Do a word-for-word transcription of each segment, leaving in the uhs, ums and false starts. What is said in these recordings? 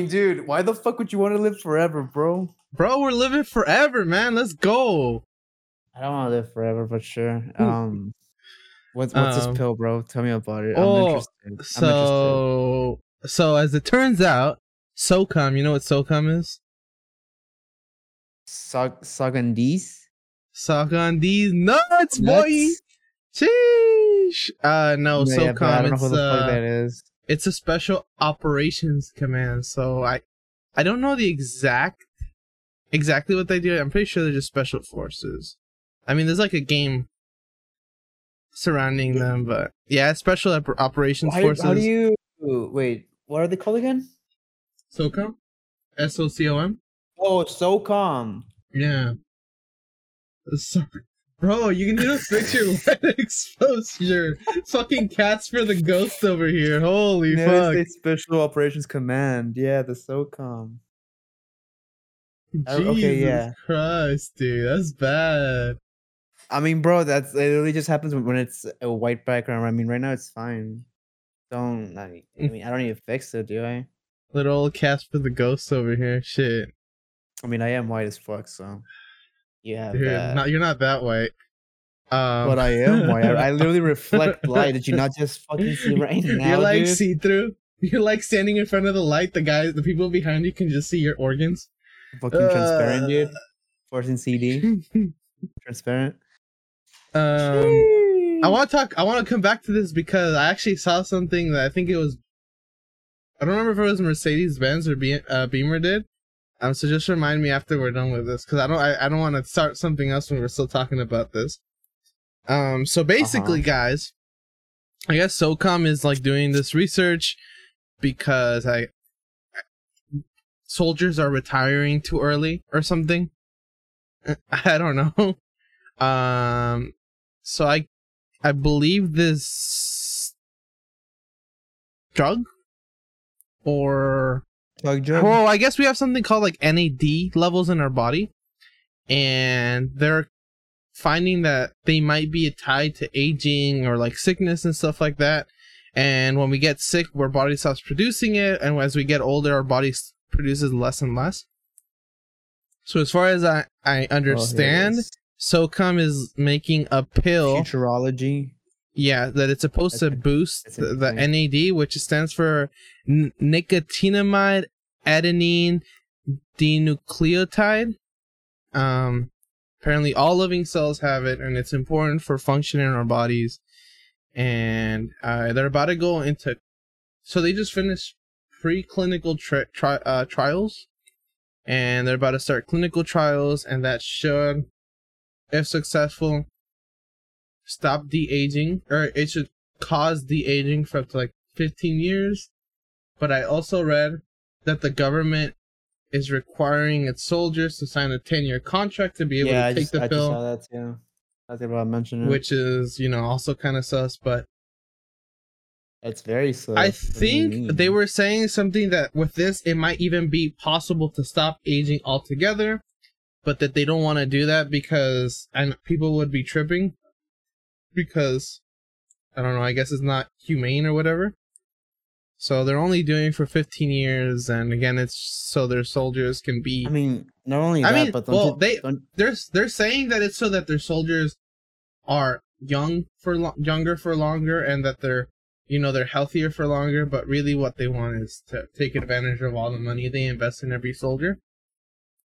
mean, dude, why the fuck would you want to live forever, bro? Bro, we're living forever, man. Let's go. I don't want to live forever, but sure. Um, what's what's um, this pill, bro? Tell me about it. Oh, I'm interested. So, I'm interested. So as it turns out, SOCOM. You know what SOCOM is? Sock Sogandis. Sogandis nuts, nuts, boy. Sheesh. Uh, no, yeah, SOCOM. Yeah, I don't know who the uh, fuck that is. It's a special operations command. So I, I don't know the exact. Exactly what they do. I'm pretty sure they're just special forces. I mean, there's like a game surrounding them, but yeah, special op- operations Why, forces. How do you wait? What are they called again? SOCOM, S O C O M. Oh, SOCOM. Yeah. Sorry. Bro, you can just picture what exposure. Fucking cats for the ghost over here. Holy no, fuck! It's a special operations command. Yeah, the SOCOM. Jesus okay, yeah. Christ, dude, that's bad. I mean, bro, that's it. Really, just happens when it's a white background. I mean, right now it's fine. Don't. I mean, I don't need to fix it, do I? Little cast for the ghosts over here. Shit. I mean, I am white as fuck, so yeah. Dude, that. Not, you're not that white. Um... But I am white. I, I literally reflect light. Did you not just fucking see right now? You're like see through. You're like standing in front of the light. The guys, the people behind you can just see your organs. Fucking uh, transparent, dude. Forcing C D. Transparent. Um, I want to talk. I want to come back to this because I actually saw something that I think it was. I don't remember if it was Mercedes-Benz or Be- uh, Beamer did. Um, so just remind me after we're done with this because I don't. I, I don't want to start something else when we're still talking about this. Um. So basically, uh-huh. guys, I guess SOCOM is like doing this research because I. soldiers are retiring too early or something. I don't know. Um, so I, I believe this drug or drug drug. Well, I guess we have something called like N A D levels in our body, and they're finding that they might be tied to aging or like sickness and stuff like that. And when we get sick, our body stops producing it, and as we get older, our bodies produces less and less. So as far as I, I understand, oh, SOCOM is making a pill. Futurology. Yeah, that it's supposed that's to a, boost the, the N A D, which stands for n- nicotinamide adenine dinucleotide. Um, apparently all living cells have it, and it's important for functioning in our bodies. And uh, they're about to go into... So they just finished preclinical tri- tri- uh, trials, and they're about to start clinical trials, and that should, if successful, stop de-aging, or it should cause de-aging for up to like fifteen years. But I also read that the government is requiring its soldiers to sign a ten-year contract to be able yeah, to I take just, the I pill. Yeah, I just saw that too. I think I mentioned it. Which is, you know, also kind of sus, but it's very slow. I think mm-hmm. they were saying something that with this, it might even be possible to stop aging altogether, but that they don't want to do that because and people would be tripping because, I don't know, I guess it's not humane or whatever. So they're only doing it for fifteen years, and again, it's so their soldiers can be... I mean, not only I that, mean, but... Don't well, they, don't... They're, they're saying that it's so that their soldiers are young for lo- younger for longer, and that they're You know, they're healthier for longer, but really what they want is to take advantage of all the money they invest in every soldier.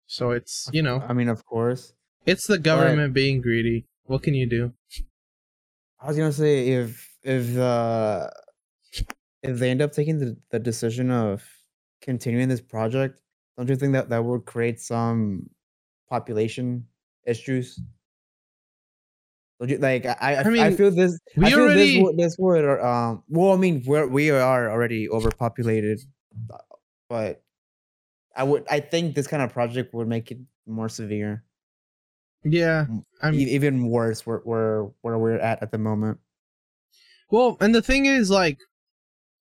So it's, you know. I mean, of course. It's the government but being greedy. What can you do? I was going to say, if if uh, if they end up taking the, the decision of continuing this project, don't you think that that would create some population issues? Like I, I, mean, I feel this. We I feel already this, this would. Um, well, I mean, we're, we are already overpopulated, but I would. I think this kind of project would make it more severe. Yeah, I'm even worse. Where where where we're at at the moment. Well, and the thing is, like,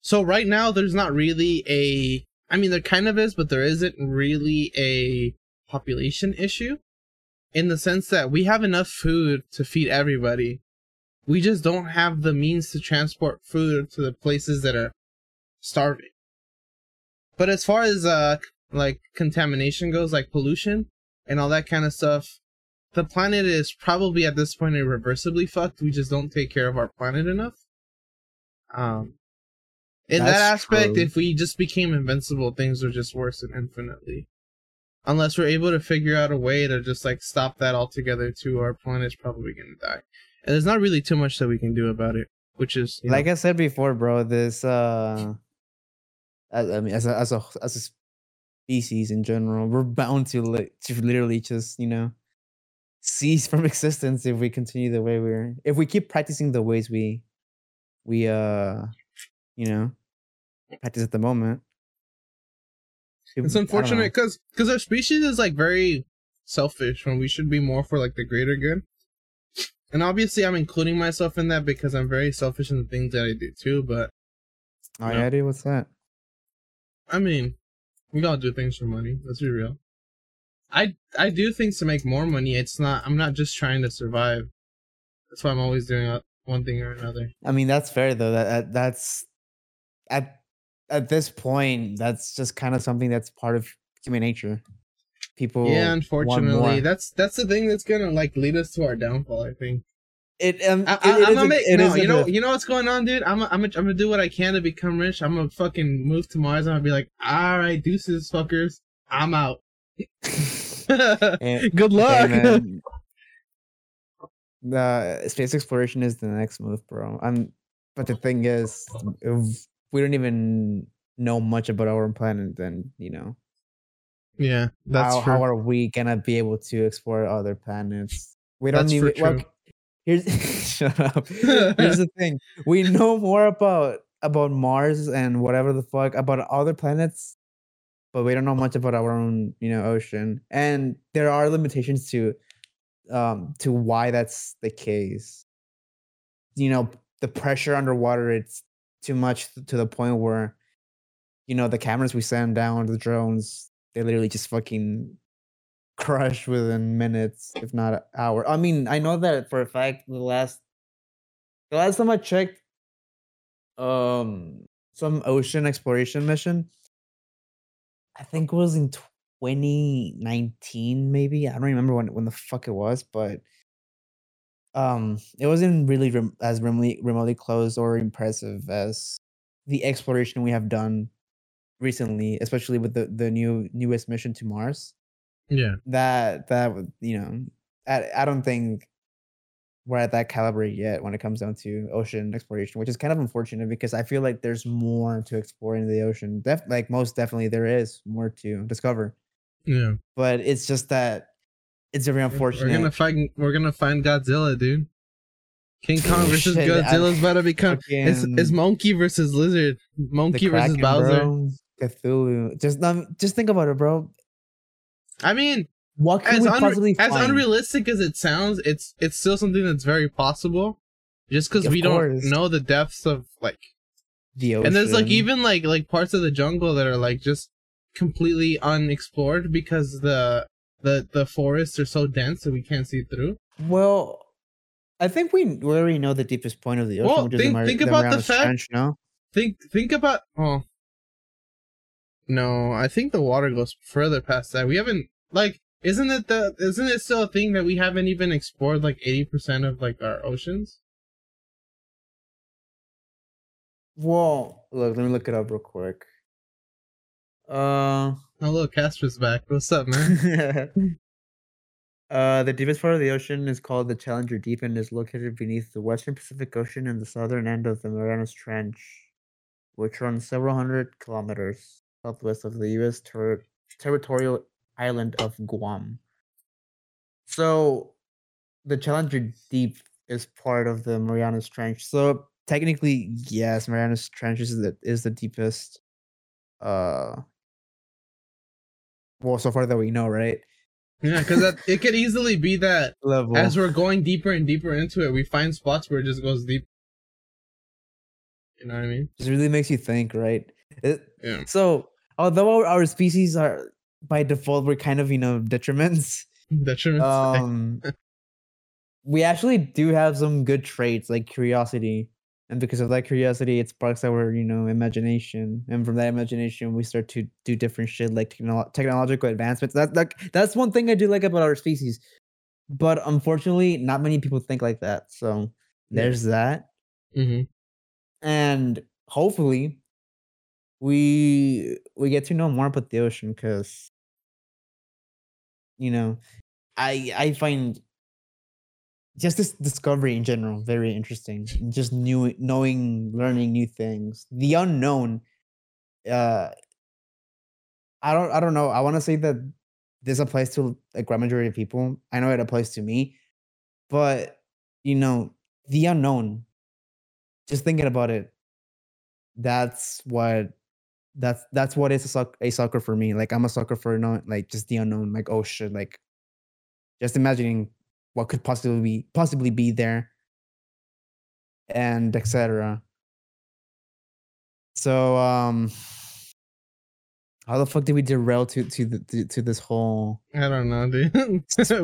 so right now there's not really a. I mean, there kind of is, but there isn't really a population issue. In the sense that we have enough food to feed everybody. We just don't have the means to transport food to the places that are starving. But as far as uh like contamination goes, like pollution and all that kind of stuff, the planet is probably at this point irreversibly fucked. We just don't take care of our planet enough. Um, in That's that aspect, true. If we just became invincible, things would just worsen infinitely. Unless we're able to figure out a way to just like stop that altogether, too, our planet's probably gonna die. And there's not really too much that we can do about it, which is like know. I said before, bro. This, uh, as, I mean, as a as a as a species in general, we're bound to, li- to literally just you know. cease from existence if we continue the way we're if we keep practicing the ways we we uh you know practice at the moment. It's unfortunate because because our species is like very selfish when we should be more for like the greater good, and obviously I'm including myself in that because I'm very selfish in the things that I do too. But oh yeah, dude, what's that? I mean, we gotta do things for money, let's be real. I I do things to make more money. It's not. I'm not just trying to survive. That's why I'm always doing one thing or another. I mean, that's fair though. That, that that's at at this point, that's just kind of something that's part of human nature. People. Yeah, unfortunately, that's that's the thing that's gonna like lead us to our downfall. I think. It. Um, I, I, it I'm gonna make it no. You know. A, you know what's going on, dude. I'm. A, I'm. A, I'm gonna do what I can to become rich. I'm gonna fucking move to Mars. I'm gonna be like, all right, deuces, fuckers. I'm out. And, good luck. And, uh, uh, space exploration is the next move, bro. I'm, but the thing is, if we don't even know much about our own planet, then you know. Yeah, that's how, true. How are we gonna be able to explore other planets? We don't that's even. Well, here's shut up. Here's the thing: we know more about about Mars and whatever the fuck about other planets. But we don't know much about our own, you know, ocean, and there are limitations to, um, to why that's the case. You know, the pressure underwater, it's too much to the point where, you know, the cameras we send down, the drones, they literally just fucking crush within minutes, if not an hour. I mean, I know that for a fact. The last, the last time I checked, um, some ocean exploration mission. I think it was in twenty nineteen, maybe. I don't remember when when the fuck it was, but um, it wasn't really rem- as remotely, remotely close or impressive as the exploration we have done recently, especially with the, the new newest mission to Mars. Yeah, that that would you know, I I don't think we're at that caliber yet when it comes down to ocean exploration, which is kind of unfortunate because I feel like there's more to explore in the ocean. Def- like most definitely there is more to discover. Yeah. But it's just that it's very unfortunate. We're gonna find we're gonna find Godzilla, dude. King Kong versus Shit, Godzilla's I, about to become fucking, it's, it's monkey versus lizard. Monkey versus Kraken, Bowser. Bro. Cthulhu. Just um, just think about it, bro. I mean What can as, we unre- as unrealistic as it sounds, it's it's still something that's very possible, just because we course. don't know the depths of like the ocean. And there's like even like like parts of the jungle that are like just completely unexplored because the the the forests are so dense that we can't see through. Well, I think we already know the deepest point of the ocean. Well, which think, is the Mar- think about the, the fact. Trench, no? Think think about oh no, I think the water goes further past that. We haven't like. Isn't it the isn't it still a thing that we haven't even explored like eighty percent of like our oceans? Well, look, let me look it up real quick. Uh, oh, look, Casper's back. What's up, man? uh, the deepest part of the ocean is called the Challenger Deep and is located beneath the western Pacific Ocean and the southern end of the Mariana Trench, which runs several hundred kilometers southwest of the U S ter- territorial island of Guam. So the Challenger Deep is part of the Marianas Trench. So technically, yes, Marianas Trench is the, is the deepest, uh, well, so far that we know, right? Yeah, because it could easily be that level. As we're going deeper and deeper into it, we find spots where it just goes deep. You know what I mean? It really makes you think, right? It, yeah. So although our, our species are by default, we're kind of, you know, detriments. Detriments. Um, we actually do have some good traits like curiosity, And because of that curiosity, it sparks our, you know, imagination. And from that imagination, we start to do different shit, like technolo- technological advancements. That, that, that's one thing I do like about our species. But unfortunately, not many people think like that. So there's that. Mm-hmm. And hopefully, we we get to know more about the ocean, because, you know, I I find... just this discovery in general, very interesting. Just new, knowing, learning new things, the unknown. Uh, I don't, I don't know. I want to say that this applies to a great majority of people. I know it applies to me, but you know, the unknown. Just thinking about it, that's what, that's that's what is a, suck, a sucker for me. Like I'm a sucker for not like just the unknown. Like oh shit, like just imagining what could possibly be, possibly be there, and et cetera. So, um, how the fuck did we derail to to the, to, to this whole? I don't know, dude.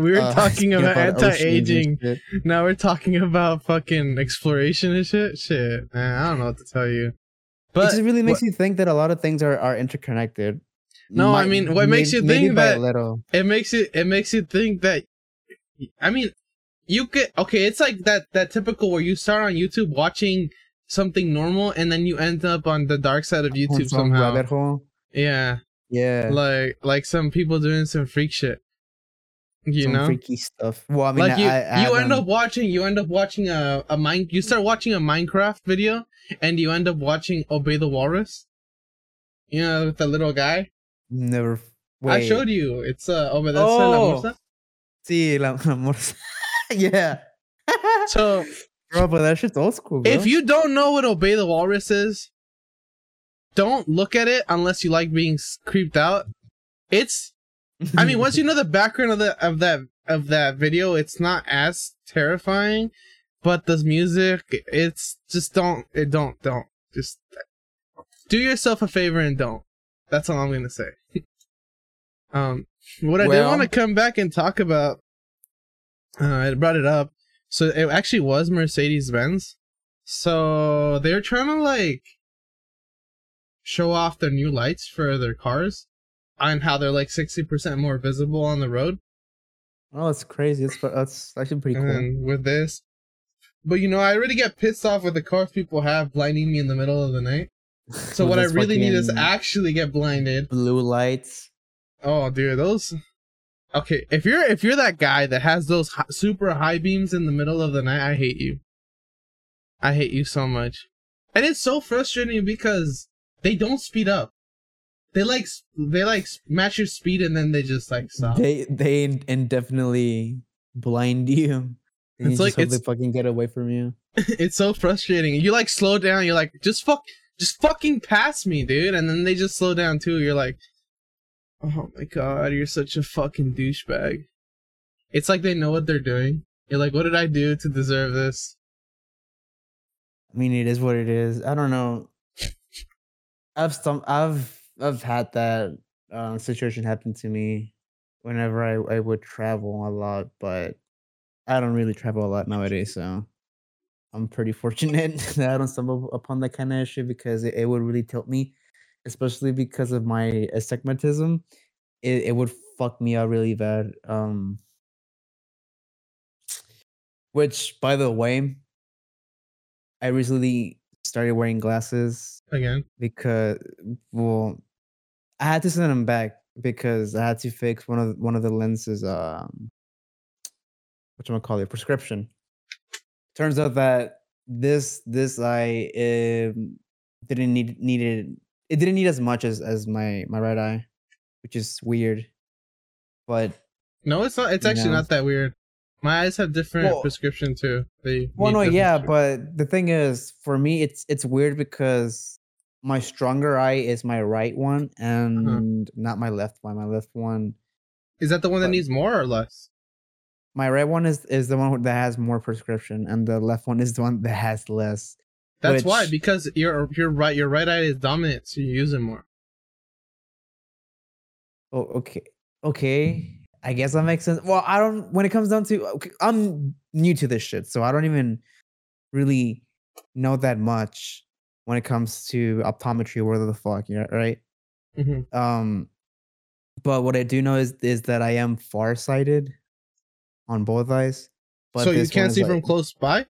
We were uh, talking about, about anti-aging. Now we're talking about fucking exploration and shit. Shit, man, I don't know what to tell you. But it just really makes wh- you think that a lot of things are, are interconnected. No, My, I mean, what may, makes you think that it makes it it makes you think that. I mean, you could, okay, it's like that, that typical where you start on YouTube watching something normal and then you end up on the dark side of YouTube somehow. Rabbit hole. Yeah. Yeah. Like, like some people doing some freak shit. You some know? Freaky stuff. Well, I mean, like you, I, I you end up watching, you end up watching a, a mine, you start watching a Minecraft video and you end up watching Obey the Walrus. You know, with the little guy. Never. Wait. I showed you. It's, uh, over there. Oh. See, la, la morsa. Yeah. So, bro, but that shit's old school, bro. If you don't know what Obey the Walrus is, don't look at it unless you like being creeped out. It's, I mean, once you know the background of the of that of that video, it's not as terrifying. But the music, it's just don't it don't don't just do yourself a favor and don't. That's all I'm gonna say. um. What I well, did want to come back and talk about, uh, I brought it up. So it actually was Mercedes-Benz. So they're trying to like show off their new lights for their cars and how they're like sixty percent more visible on the road. Oh, that's crazy. That's, that's actually pretty cool. And with this, but you know, I already get pissed off with the cars people have blinding me in the middle of the night. So well, what I really need is actually get blinded. Blue lights. Oh, dude, those. Okay, if you're if you're that guy that has those hi- super high beams in the middle of the night, I hate you. I hate you so much, and it's so frustrating because they don't speed up. They like they like match your speed, and then they just like stop. They they indefinitely blind you. And it's you like just hope it's, they fucking get away from you. It's so frustrating. You like slow down. You're like just fuck, just fucking pass me, dude. And then they just slow down too. You're like. Oh my god, you're such a fucking douchebag. It's like they know what they're doing. You're like, what did I do to deserve this? I mean, it is what it is. I don't know. I've stum- I've I've had that uh, situation happen to me whenever I, I would travel a lot, but I don't really travel a lot nowadays, so I'm pretty fortunate that I don't stumble upon that kind of issue because it, it would really tilt me. Especially because of my astigmatism, it, it would fuck me up really bad. Um, which, by the way, I recently started wearing glasses again because, well, I had to send them back because I had to fix one of one of the lenses. Um, whatchamacallit, prescription. Turns out that this this eye um, didn't need needed. It didn't need as much as, as my, my right eye, which is weird. But no, it's not. It's actually know. not that weird. My eyes have different well, prescription too. They well, no, yeah, but the thing is, for me, it's it's weird because my stronger eye is my right one and uh-huh. not my left one. My left one is that the one that needs more or less. My right one is, is the one that has more prescription, and the left one is the one that has less. That's Which, why, because your your right your right eye is dominant, so you use it more. Oh, okay, okay. I guess that makes sense. Well, I don't. When it comes down to, okay, I'm new to this shit, so I don't even really know that much when it comes to optometry, whatever the fuck, you know, right? Mm-hmm. Um, but what I do know is is that I am farsighted on both eyes. But so you can't see like, from close by?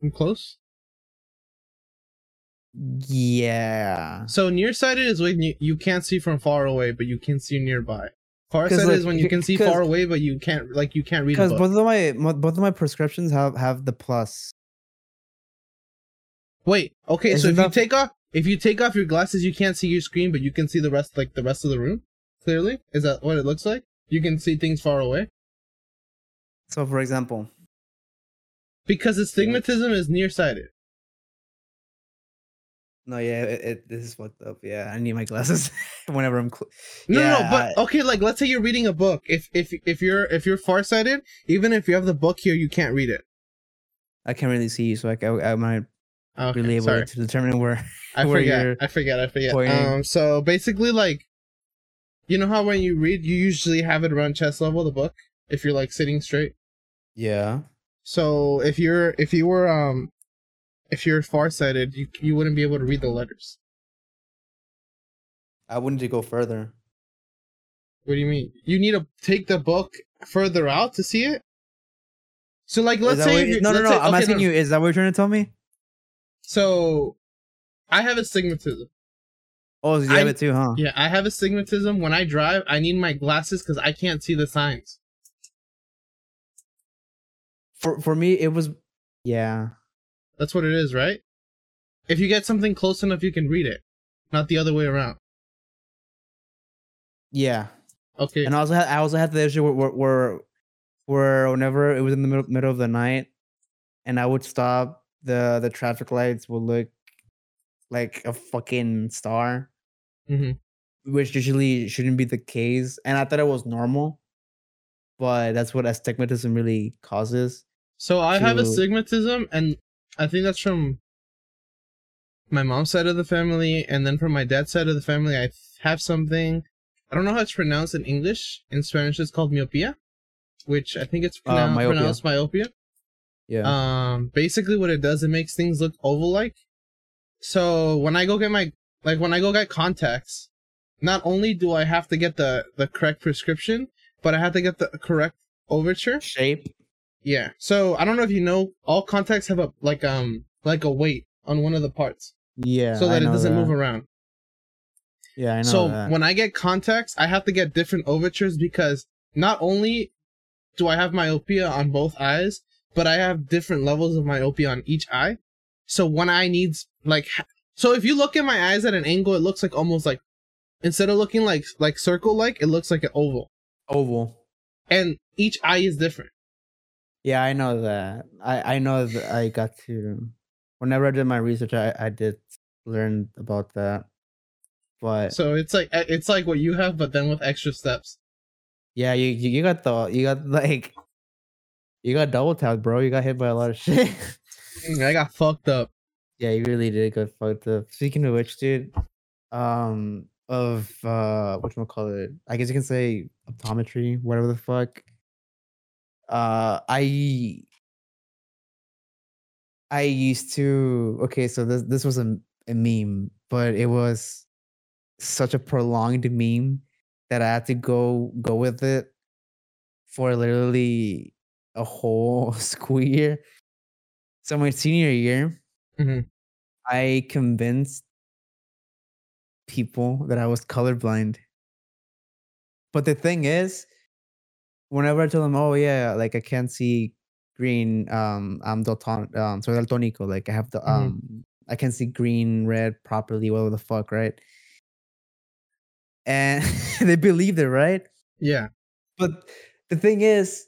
From close? Yeah. So nearsighted is when you, you can't see from far away, but you can see nearby. Farsighted like, is when you can see far away, but you can't like you can't read. Because both of my both of my prescriptions have, have the plus. Wait. Okay. Is so if you take off if you take off your glasses, you can't see your screen, but you can see the rest like the rest of the room. Clearly, is that what it looks like? You can see things far away. So, for example, because astigmatism is nearsighted. No, yeah, it, it, this is fucked up. Yeah, I need my glasses whenever I'm. Cl- no, yeah, no, but okay, like let's say you're reading a book. If if if you're if you're farsighted, even if you have the book here, you can't read it. I can't really see you, so I I, I might okay, be able sorry. to determine where. I where forget. You're I forget. I forget. Pointing. Um. So basically, like, you know how when you read, you usually have it around chest level, the book, if you're like sitting straight. Yeah. So if you're if you were um. If you're farsighted, you you wouldn't be able to read the letters. I wouldn't to go further. What do you mean? You need to take the book further out to see it? So, like, let's say... You, no, let's no, no, say, I'm okay, asking no. you, is that what you're trying to tell me? So, I have astigmatism. Oh, you I, have it too, huh? Yeah, I have astigmatism. When I drive, I need my glasses because I can't see the signs. For For me, it was... Yeah... That's what it is, right? If you get something close enough, you can read it. Not the other way around. Yeah. Okay. And I also had, I also had the issue where, where, where whenever it was in the middle, middle of the night, and I would stop, the, the traffic lights would look like a fucking star, mm-hmm. which usually shouldn't be the case. And I thought it was normal, but that's what astigmatism really causes. So I to... have astigmatism, and I think that's from my mom's side of the family, and then from my dad's side of the family, I have something. I don't know how it's pronounced in English. In Spanish, it's called myopia, which I think it's pronoun- uh, myopia. pronounced myopia. Yeah. Um. Basically, what it does, it makes things look oval-like. So when I go get my, like when I go get contacts, not only do I have to get the the correct prescription, but I have to get the correct overture shape. Yeah, so I don't know if you know, all contacts have a like um like a weight on one of the parts. Yeah, so that it doesn't that. move around. Yeah, I know. So that. when I get contacts, I have to get different overtures because not only do I have myopia on both eyes, but I have different levels of myopia on each eye. So one eye needs like so if you look at my eyes at an angle, it looks like almost like instead of looking like like circle like, it looks like an oval. Oval. And each eye is different. Yeah, I know that. I, I know that I got to... Whenever I did my research, I, I did learn about that. But so it's like it's like what you have, but then with extra steps. Yeah, you you got the you got like you got double tapped, bro. You got hit by a lot of shit. I got fucked up. Yeah, you really did get fucked up. Speaking of which, dude, um, of uh, whatchamacallit? I guess you can say optometry, whatever the fuck. Uh, I I used to okay, so this this was a, a meme, but it was such a prolonged meme that I had to go go with it for literally a whole school year. So my senior year, mm-hmm. I convinced people that I was colorblind. But the thing is, whenever I tell them, oh yeah, like I can't see green, um, I'm dalton, um, so daltonico, like I have the, um, mm-hmm. I can't see green, red properly, whatever the fuck, right? And they believed it, right? Yeah. But the thing is,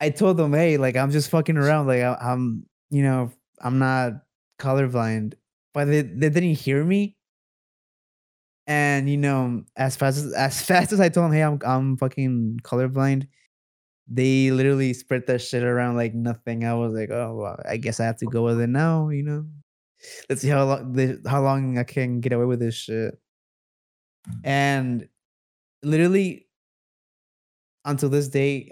I told them, hey, like I'm just fucking around, like I, I'm, you know, I'm not colorblind, but they, they didn't hear me. And you know, as fast as as fast as I told them, hey, I'm I'm fucking colorblind, they literally spread that shit around like nothing. I was like, oh, well, I guess I have to go with it now. You know, let's see how long this, how long I can get away with this shit. And literally, until this day,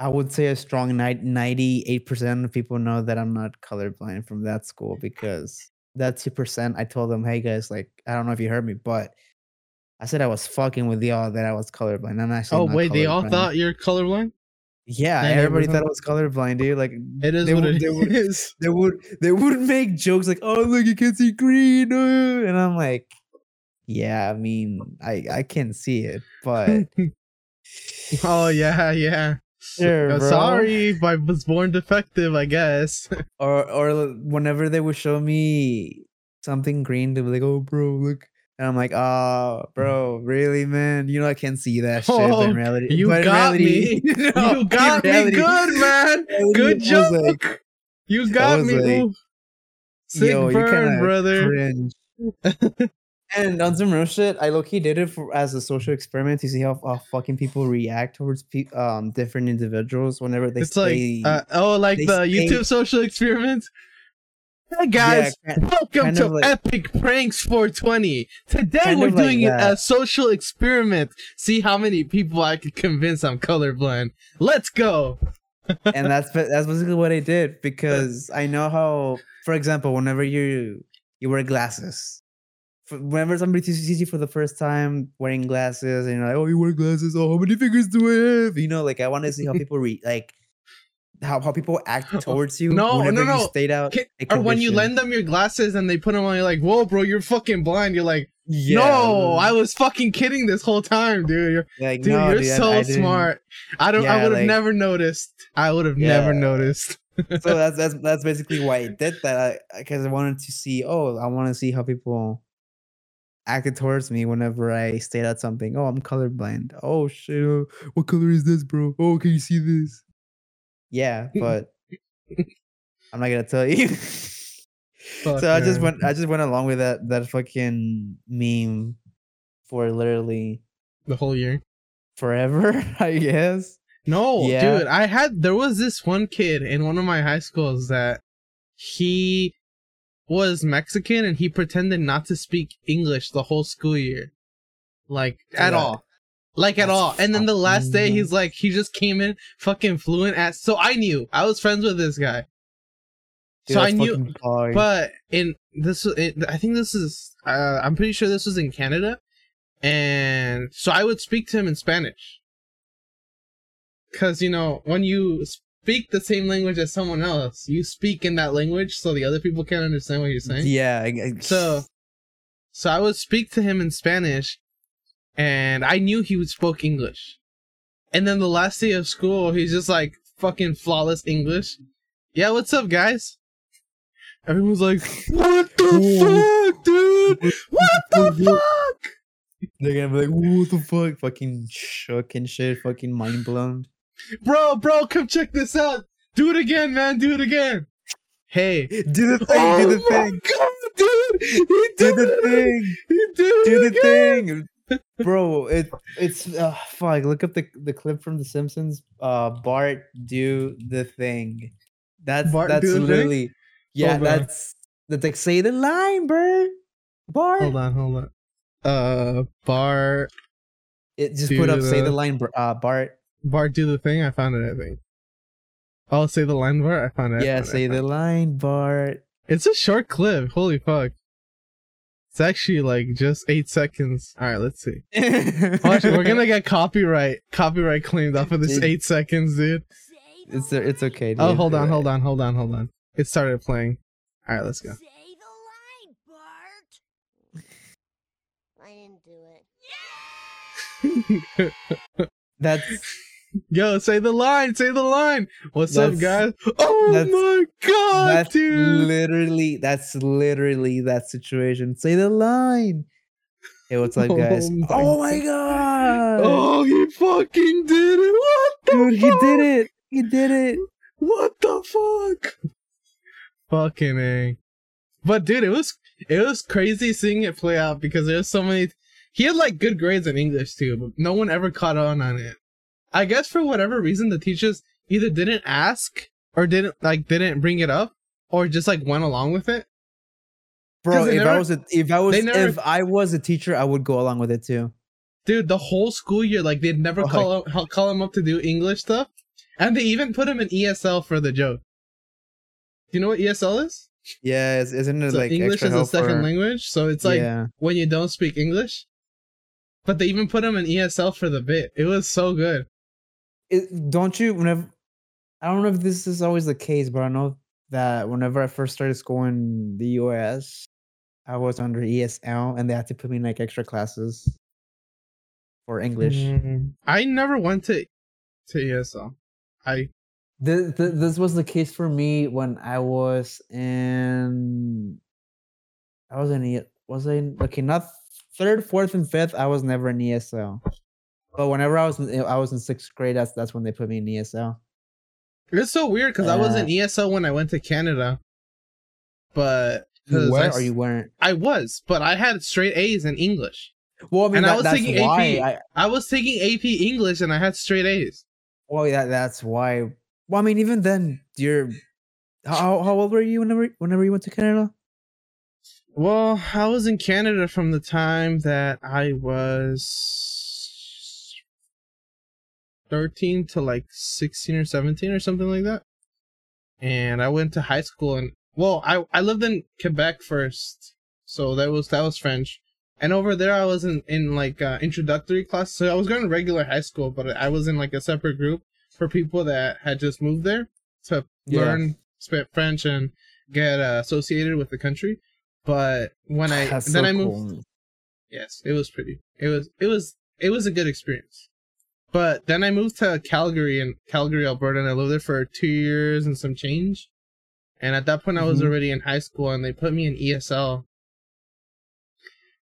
I would say a strong ninety-eight percent of people know that I'm not colorblind from that school, because that two percent, I told them, hey guys, like, I don't know if you heard me, but I said I was fucking with y'all that I was colorblind. I'm actually. Oh, not wait, colorblind. They all thought you're colorblind? Yeah, and everybody thought I was colorblind, dude. Like, it is they what would, it they would, is. They would, they would make jokes like, oh, look, you can't see green. Uh, and I'm like, yeah, I mean, I, I can't see it, but. Oh, yeah, yeah. Sure, oh, sorry, I was born defective, I guess. Or or whenever they would show me something green, they would be like, oh, bro, look. And I'm like, oh, bro, really, man? You know, I can't see that shit. Oh, in reality, you but got reality, me. You, know, you got reality, me good, man. Good joke. Like, you got me. Like, sick yo, burn, you brother. Cringe. And on some real shit, I low-key did it for, as a social experiment to see how, how fucking people react towards pe- um different individuals whenever they. It's stay, like, uh, oh, like the stay. YouTube social experiment. Hey guys, yeah, kind, welcome kind to like, Epic Pranks four twenty. Today we're doing like a social experiment. See how many people I could convince I'm colorblind. Let's go. And that's that's basically what I did, because I know how. For example, whenever you you wear glasses. Whenever somebody sees you for the first time wearing glasses, and you're like, "Oh, you wear glasses! Oh, how many fingers do I have?" You know, like I want to see how people re- like how, how people act towards you. No, no, no. You stayed out Can- or when you lend them your glasses and they put them on, you're like, "Whoa, bro, you're fucking blind!" You're like, yeah. "No, I was fucking kidding this whole time, dude. You're, like, dude, no, you're dude, so I, I smart. I don't. Yeah, I would have like, never noticed. I would have yeah. never noticed." So that's that's that's basically why I did that, because I, I wanted to see. Oh, I want to see how people acted towards me whenever I stayed at something. Oh, I'm colorblind. Oh shit! Oh, what color is this, bro? Oh, can you see this? Yeah, but I'm not gonna tell you. Fuck, so I just went. I just went along with that that fucking meme for literally the whole year, forever. I guess. No, yeah. Dude. I had there was this one kid in one of my high schools that he. was Mexican, and he pretended not to speak English the whole school year, like at yeah. all, like That's at all. And then the last day, he's like, he just came in fucking fluent as. So I knew I was friends with this guy. Dude, so I knew, hard. But in this, it, I think this is, uh, I'm pretty sure this was in Canada, and so I would speak to him in Spanish, because you know when you. Speak the same language as someone else. You speak in that language so the other people can't understand what you're saying. Yeah. I, I... So, so I would speak to him in Spanish, and I knew he would spoke English. And then the last day of school, he's just like fucking flawless English. Yeah, what's up, guys? Everyone's like, what the fuck, dude? What the fuck? They're gonna be like, what the fuck? Fucking shook and shit. Fucking mind blown. Bro, bro, come check this out. Do it again, man. Do it again. Hey, do the thing. Oh do the thing, God, dude. He did do the thing. He did do it the again. thing, bro. It, it's uh, fuck. Look up the, the clip from The Simpsons. Uh, Bart, do the thing. That's Bart that's literally thing? yeah. Hold that's that's like say the line, bro. Bart. Hold on, hold on. Uh, Bart. It just put up the... say the line, uh, Bart. Bart, do the thing. I found it. I think. Oh, say the line, Bart. I found it. Yeah, found say it. the line, Bart. It's a short clip. Holy fuck! It's actually like just eight seconds. All right, let's see. Watch it. We're gonna get copyright copyright claimed off of this dude. eight seconds, dude. It's it's okay. Dude. Oh, hold on, hold on, hold on, hold on. It started playing. All right, let's go. Say the line, Bart. I didn't do it. Yeah! That's. Yo, say the line, say the line. What's that's, up, guys? Oh my god, that's dude! Literally, that's literally that situation. Say the line. Hey, what's up, guys? Oh, oh my god! Oh, he fucking did it! What the dude, fuck? He did it! He did it! What the fuck? Fucking A. But dude, it was it was crazy seeing it play out, because there's so many. He had like good grades in English too, but no one ever caught on on it. I guess for whatever reason, the teachers either didn't ask or didn't like didn't bring it up, or just like went along with it. Bro, if never, I was a, if I was never, if I was a teacher, I would go along with it too. Dude, the whole school year, like they'd never oh, call like, up, call him up to do English stuff, And they even put him in E S L for the joke. Do you know what E S L is? Yeah, isn't it so like English extra is a second or... language? So it's like yeah. when you don't speak English. But they even put him in E S L for the bit. It was so good. It, don't you? Whenever I don't know if this is always the case, but I know that whenever I first started school in the U S, I was under E S L, and they had to put me in like extra classes for English. Mm-hmm. I never went to to E S L. I this, this was the case for me when I was in I was in was I in, okay not third, fourth, and fifth. I was never in E S L, but whenever I was in, I was in sixth grade. That's that's when they put me in E S L. It's so weird because uh, I was in E S L when I went to Canada, but you were, I, or you weren't. I was, but I had straight A's in English. Well, I mean, and that, I was taking A P. I, I was taking A P English, and I had straight A's. Well, yeah, that's why. Well, I mean, even then, you're how how old were you whenever whenever you went to Canada? Well, I was in Canada from the time that I was thirteen to like sixteen or seventeen or something like that. And I went to high school and well, I, I lived in Quebec first. So that was that was French. And over there I was in, in like uh, introductory class. So I was going to regular high school, but I was in like a separate group for people that had just moved there to yeah. learn French and get uh, associated with the country. But when I That's then so I moved, cool. yes, it was pretty. It was it was it was a good experience. But then I moved to Calgary and Calgary, Alberta, and I lived there for two years and some change. And at that point, mm-hmm. I was already in high school, and they put me in E S L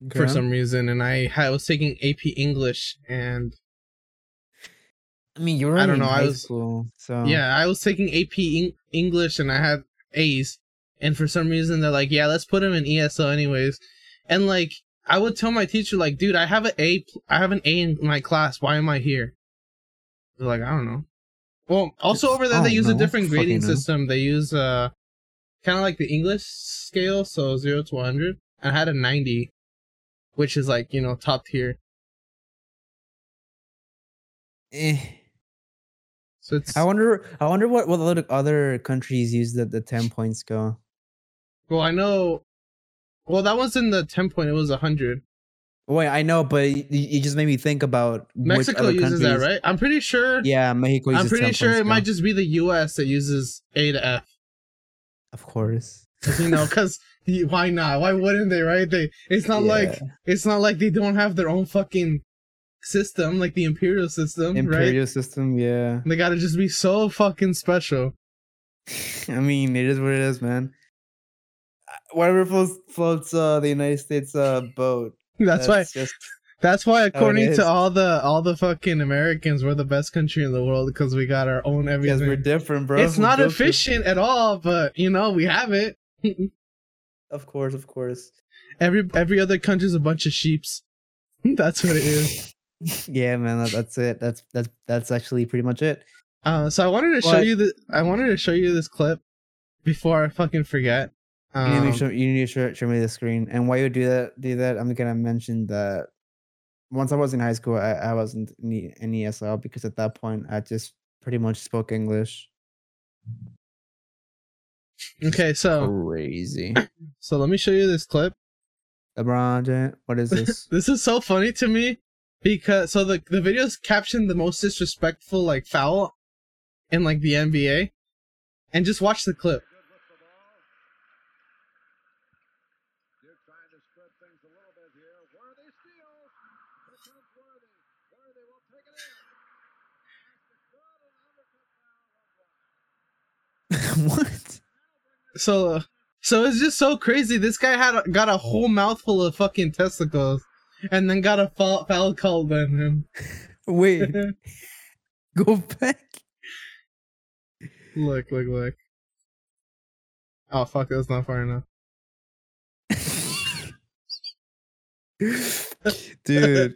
okay. for some reason. And I, I was taking A P English, and I mean, you were I don't know. In high I was school, so yeah, I was taking A P en- English, and I had A's. And for some reason, they're like, yeah, let's put him in E S L anyways. And, like, I would tell my teacher, like, dude, I have an A, I have an A in my class. Why am I here? They're like, I don't know. Well, also over there, they use know. a different grading Fucking system. Know. They use uh, kind of like the English scale, so zero to one hundred. And I had a ninety, which is, like, you know, top tier. Eh. So it's, I wonder I wonder what, what other countries use the, the ten point scale. Well, I know. Well, that wasn't the ten point. It was a hundred. Wait, I know, but you, you just made me think about Mexico which other uses countries. that, right? I'm pretty sure. Yeah, Mexico. Uses I'm pretty ten sure it scale. Might just be the U S that uses A to F. Of course, you know, because why not? Why wouldn't they? Right? They. It's not yeah. like it's not like they don't have their own fucking system, like the imperial system. Imperial right? system, yeah. They gotta just be so fucking special. I mean, it is what it is, man. Whatever floats, floats uh, the United States uh, boat. That's, that's why. Just, that's why, according to all the all the fucking Americans, we're the best country in the world because we got our own everything. Because we're different, bro. It's we're not efficient different. at all, but you know we have it. Of course, of course. Every every other country's a bunch of sheeps. That's what it is. Yeah, man. That's it. That's that's that's actually pretty much it. Uh, so I wanted to well, show you the. I wanted to show you this clip before I fucking forget. Um, you need to, make sure, you need to show, show me the screen. And while you do that, do that, I'm gonna mention that once I was in high school, I, I wasn't in, in E S L because at that point I just pretty much spoke English. Okay, so crazy. So let me show you this clip. LeBron James, what is this? This is so funny to me. Because so the the video's captioned the most disrespectful like foul in like the N B A, and just watch the clip. What? So uh, so it's just so crazy. This guy had a, got a whole mouthful of fucking testicles. And then got a foul, foul called on him. Wait. Go back. Look, look, look. Oh, fuck. That's not far enough. Dude.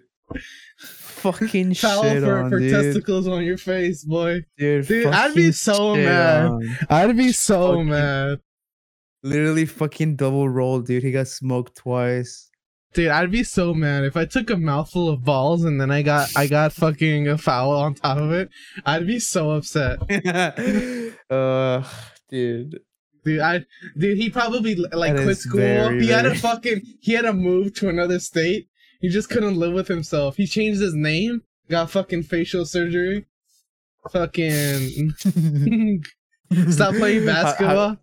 Fucking foul shit for, on, for dude. testicles on your face, boy. Dude, dude I'd be so mad. On. I'd be so fucking, mad. Literally fucking double roll, dude. He got smoked twice. Dude, I'd be so mad if I took a mouthful of balls and then I got I got fucking a foul on top of it. I'd be so upset. uh, dude, dude, I dude, he probably like that quit school. Very, he very... had a fucking he had to move to another state. He just couldn't live with himself. He changed his name, got fucking facial surgery, fucking stop playing basketball. I, I...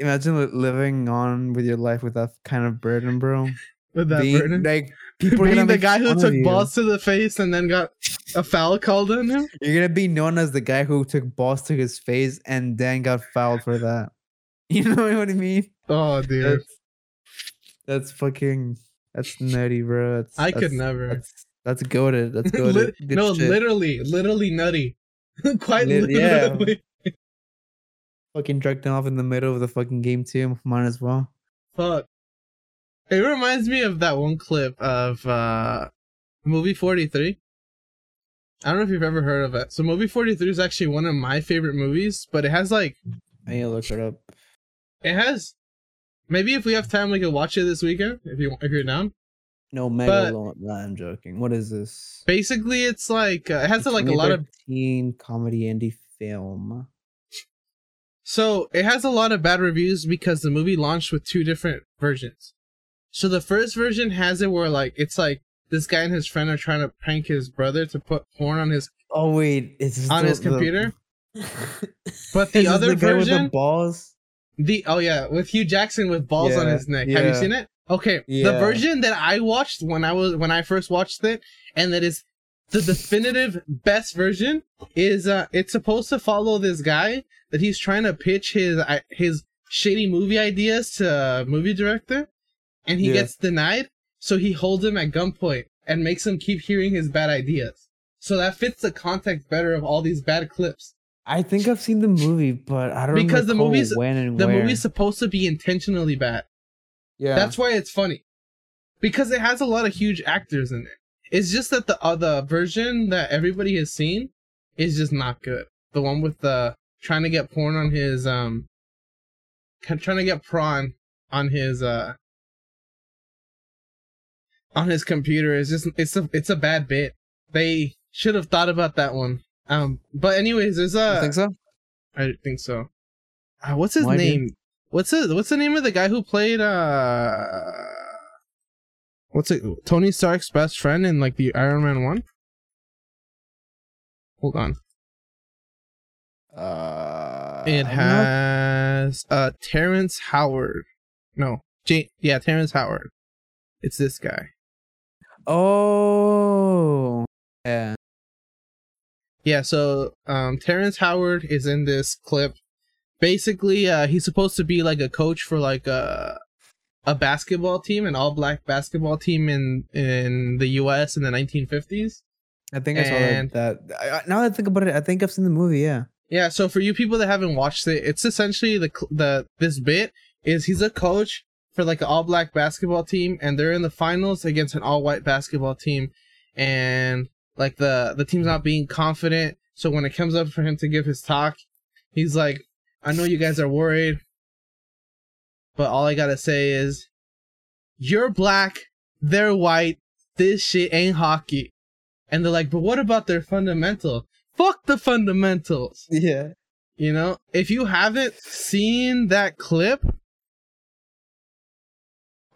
Imagine living on with your life with that kind of burden, bro. With that being, burden, like people being the guy who took balls to the face and then got a foul called on him. You're gonna be known as the guy who took balls to his face and then got fouled for that. You know what I mean? Oh, dude, that's, that's fucking that's nutty, bro. That's, I that's, could never. That's, that's goated. That's goated. Li- no, shit. literally, literally nutty. Quite Lit- literally. Yeah. Fucking jerked off in the middle of the fucking game too. Might as well. Fuck. It reminds me of that one clip of uh, Movie forty-three. I don't know if you've ever heard of it. So Movie forty-three is actually one of my favorite movies, but it has like... I need to look it up. It has... Maybe if we have time, we can watch it this weekend, if, you, if you're down. No, mega long. No, I'm joking. What is this? Basically, it's like... Uh, it has like a lot of... teen comedy indie film. So, it has a lot of bad reviews because the movie launched with two different versions. So, the first version has it where, like, it's like this guy and his friend are trying to prank his brother to put porn on his... Oh, wait. It's on the, his computer. The... But the other the version... With the balls? The, oh, yeah. With Hugh Jackson with balls yeah, on his neck. Yeah. Have you seen it? Okay. Yeah. The version that I watched when I was when I first watched it, and that is the definitive best version, is uh, it's supposed to follow this guy... that he's trying to pitch his his shady movie ideas to a movie director, and he yeah. gets denied, so he holds him at gunpoint and makes him keep hearing his bad ideas. So that fits the context better of all these bad clips. I think I've seen the movie, but I don't know because the movie's when and the where. movie's supposed to be intentionally bad. Yeah, that's why it's funny, because it has a lot of huge actors in it. It's just that the other version that everybody has seen is just not good. The one with the trying to get porn on his, um, trying to get prawn on his, uh, on his computer is just, it's a, it's a bad bit. They should have thought about that one. Um, but anyways, there's a... I think so? I think so. Uh, what's his Why name? Did... What's his, what's the name of the guy who played, uh, what's it, Tony Stark's best friend in, like, the Iron Man one? Hold on. Uh, it has uh, Terrence Howard. No, Jane, yeah, Terrence Howard. It's this guy. Oh, yeah, yeah. So, um, Terrence Howard is in this clip. Basically, uh, he's supposed to be like a coach for like a a basketball team, an all-black basketball team in in the U S in the nineteen fifties. I think I and, saw that. that I, now that I think about it, I think I've seen the movie. Yeah. Yeah, so for you people that haven't watched it, it's essentially the the this bit is he's a coach for like an all-black basketball team, and they're in the finals against an all-white basketball team, and like the the team's not being confident. So when it comes up for him to give his talk, he's like, "I know you guys are worried, but all I gotta say is, you're black, they're white. This shit ain't hockey." And they're like, "But what about their fundamental?" Fuck the fundamentals. Yeah. You know, if you haven't seen that clip,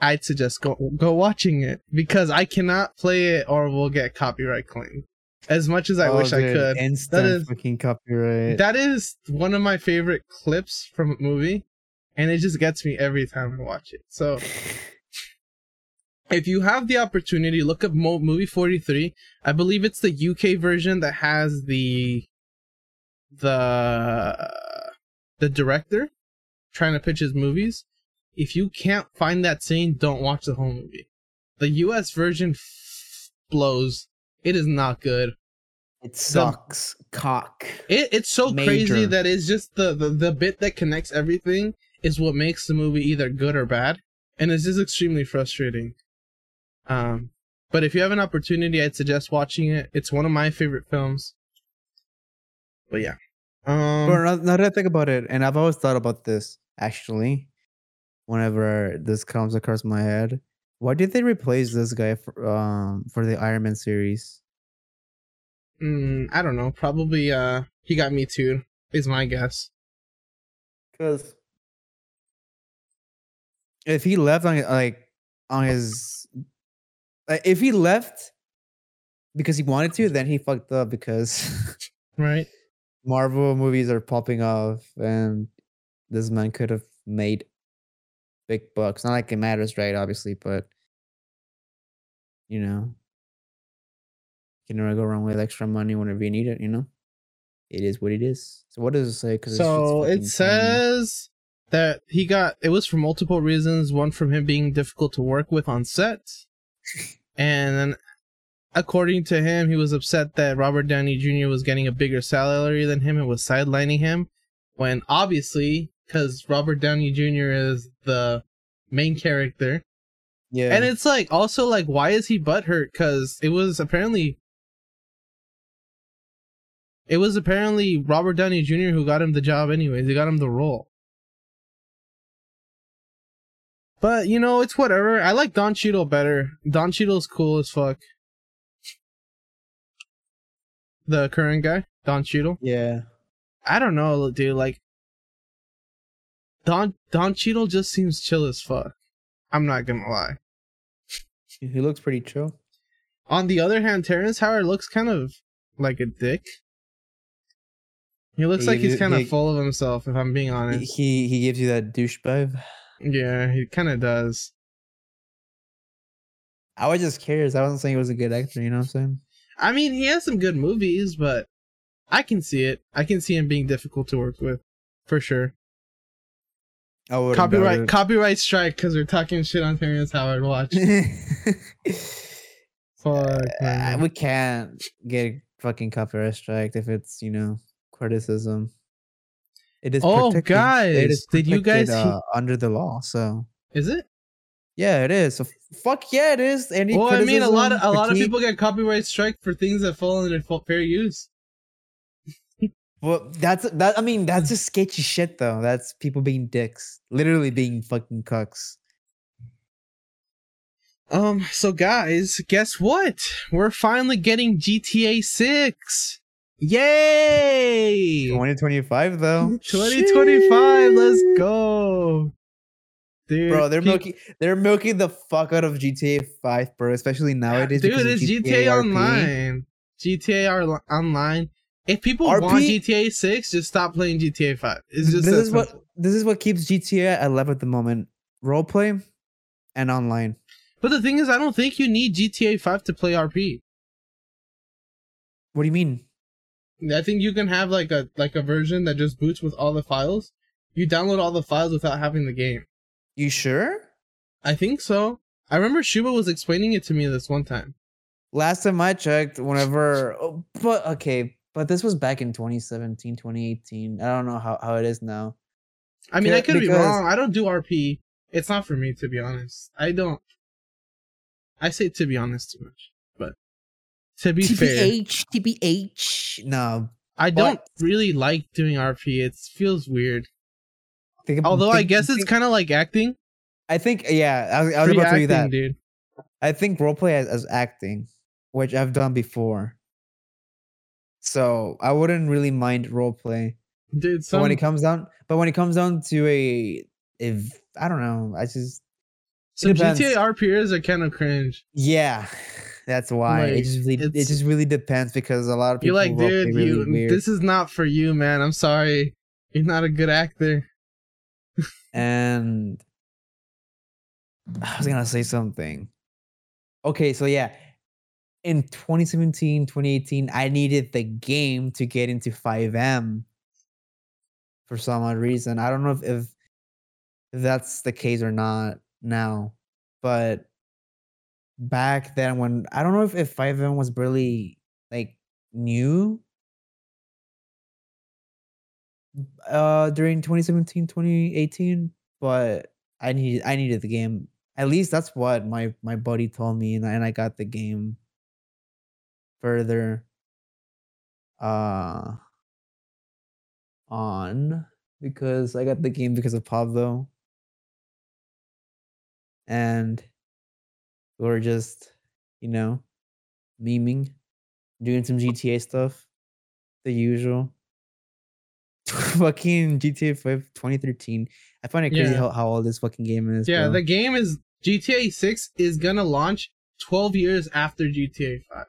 I'd suggest go go watching it, because I cannot play it or we'll get copyright claim. As much as I oh, wish dude, I could. Instant that is, fucking copyright. That is one of my favorite clips from a movie, and it just gets me every time I watch it. So if you have the opportunity, look up Movie forty-three. I believe it's the U K version that has the the the director trying to pitch his movies. If you can't find that scene, don't watch the whole movie. The U S version f- blows. It is not good. It sucks. The, Cock. It, it's so Major. crazy that it's just the, the, the bit that connects everything is what makes the movie either good or bad. And it's just extremely frustrating. Um, but if you have an opportunity, I'd suggest watching it. It's one of my favorite films. But yeah. Um, but now that I think about it, and I've always thought about this, actually, whenever this comes across my head, Why did they replace this guy for, um, for the Iron Man series? Mm, I don't know. Probably uh, he got me too, is my guess. Because if he left on like on his, like, if he left because he wanted to, then he fucked up because right, Marvel movies are popping off, and this man could have made big bucks. Not like it matters, right? Obviously, but you know, you can never go wrong with extra money whenever you need it. You know, it is what it is. So what does it say? Cause so it says. Funny. That he got, it was for multiple reasons. One from him being difficult to work with on set. And according to him, he was upset that Robert Downey Junior was getting a bigger salary than him and was sidelining him. When obviously, because Robert Downey Junior is the main character. Yeah. And it's like, also like, why is he butthurt? Because it was apparently... It was apparently Robert Downey Junior who got him the job anyways. He got him the role. But, you know, it's whatever. I like Don Cheadle better. Don Cheadle's cool as fuck. The current guy? Don Cheadle? Yeah. I don't know, dude. Like, Don Don Cheadle just seems chill as fuck. I'm not gonna lie. He looks pretty chill. On the other hand, Terrence Howard looks kind of like a dick. He looks he like he's kind of full of himself, if I'm being honest. He, he gives you that douche vibe. Yeah, he kind of does. I was just curious. I wasn't saying he was a good actor, you know what I'm saying? I mean, he has some good movies, but I can see it. I can see him being difficult to work with, for sure. Oh, copyright, copyright strike because we're talking shit on Terrence Howard. Watch. Fuck, uh, we can't get a fucking copyright strike if it's, you know, criticism. It is oh, protected. guys, it is did you guys uh, he- under the law? So is it? Yeah, it is. So fuck yeah, it is. Any well, I mean, a lot of a critique? lot of people get copyright strike for things that fall under fair use. Well, that's that. I mean, that's just sketchy shit, though. That's people being dicks, literally being fucking cucks. Um. So, guys, guess what? We're finally getting G T A six. Yay! twenty twenty-five though. twenty twenty-five, Jeez. Let's go, dude. Bro, they're milking, they're milking the fuck out of G T A five, bro. Especially nowadays, yeah, dude. It's G T A, G T A Online. G T A Online. If people R P? Want G T A six, just stop playing G T A five. It's just this is simple. what this is what keeps G T A at level at the moment: roleplay and online. But the thing is, I don't think you need G T A five to play R P. What do you mean? I think you can have like a like a version that just boots with all the files. You download all the files without having the game. You sure? I think so. I remember Shuba was explaining it to me this one time. Last time I checked, whenever... Oh, but okay, but this was back in twenty seventeen, twenty eighteen. I don't know how, how it is now. I mean, I could because... be wrong. I don't do R P. It's not for me, to be honest. I don't... I say to be honest too much, but... To be T B H, fair. T B H. No. I don't really like doing R P. It feels weird. Think, Although think, I guess think, it's kind of like acting. I think, yeah. I was, I was about to do that. Dude. I think roleplay as, as acting, which I've done before. So I wouldn't really mind roleplay. Dude, some... but when it comes down, but when it comes down to a, if I don't know, I just. So G T A R P Rs are kind of cringe. Yeah. That's why like, it just really it just really depends because a lot of people you're like, dude, really you weird. This is not for you, man. I'm sorry, you're not a good actor. And I was gonna say something. Okay, so yeah, in twenty seventeen, twenty eighteen, I needed the game to get into five M for some odd reason. I don't know if, if that's the case or not now, but. Back then when I don't know if, if five M was really like new uh during twenty seventeen, twenty eighteen, but I needed I needed the game. At least that's what my, my buddy told me, and I, and I got the game further uh on because I got the game because of Pablo. And who are just, you know, memeing, doing some G T A stuff, the usual. Fucking G T A five twenty thirteen. I find it crazy yeah. how, how old this fucking game is. Yeah, bro. The game is G T A six is gonna launch twelve years after G T A five.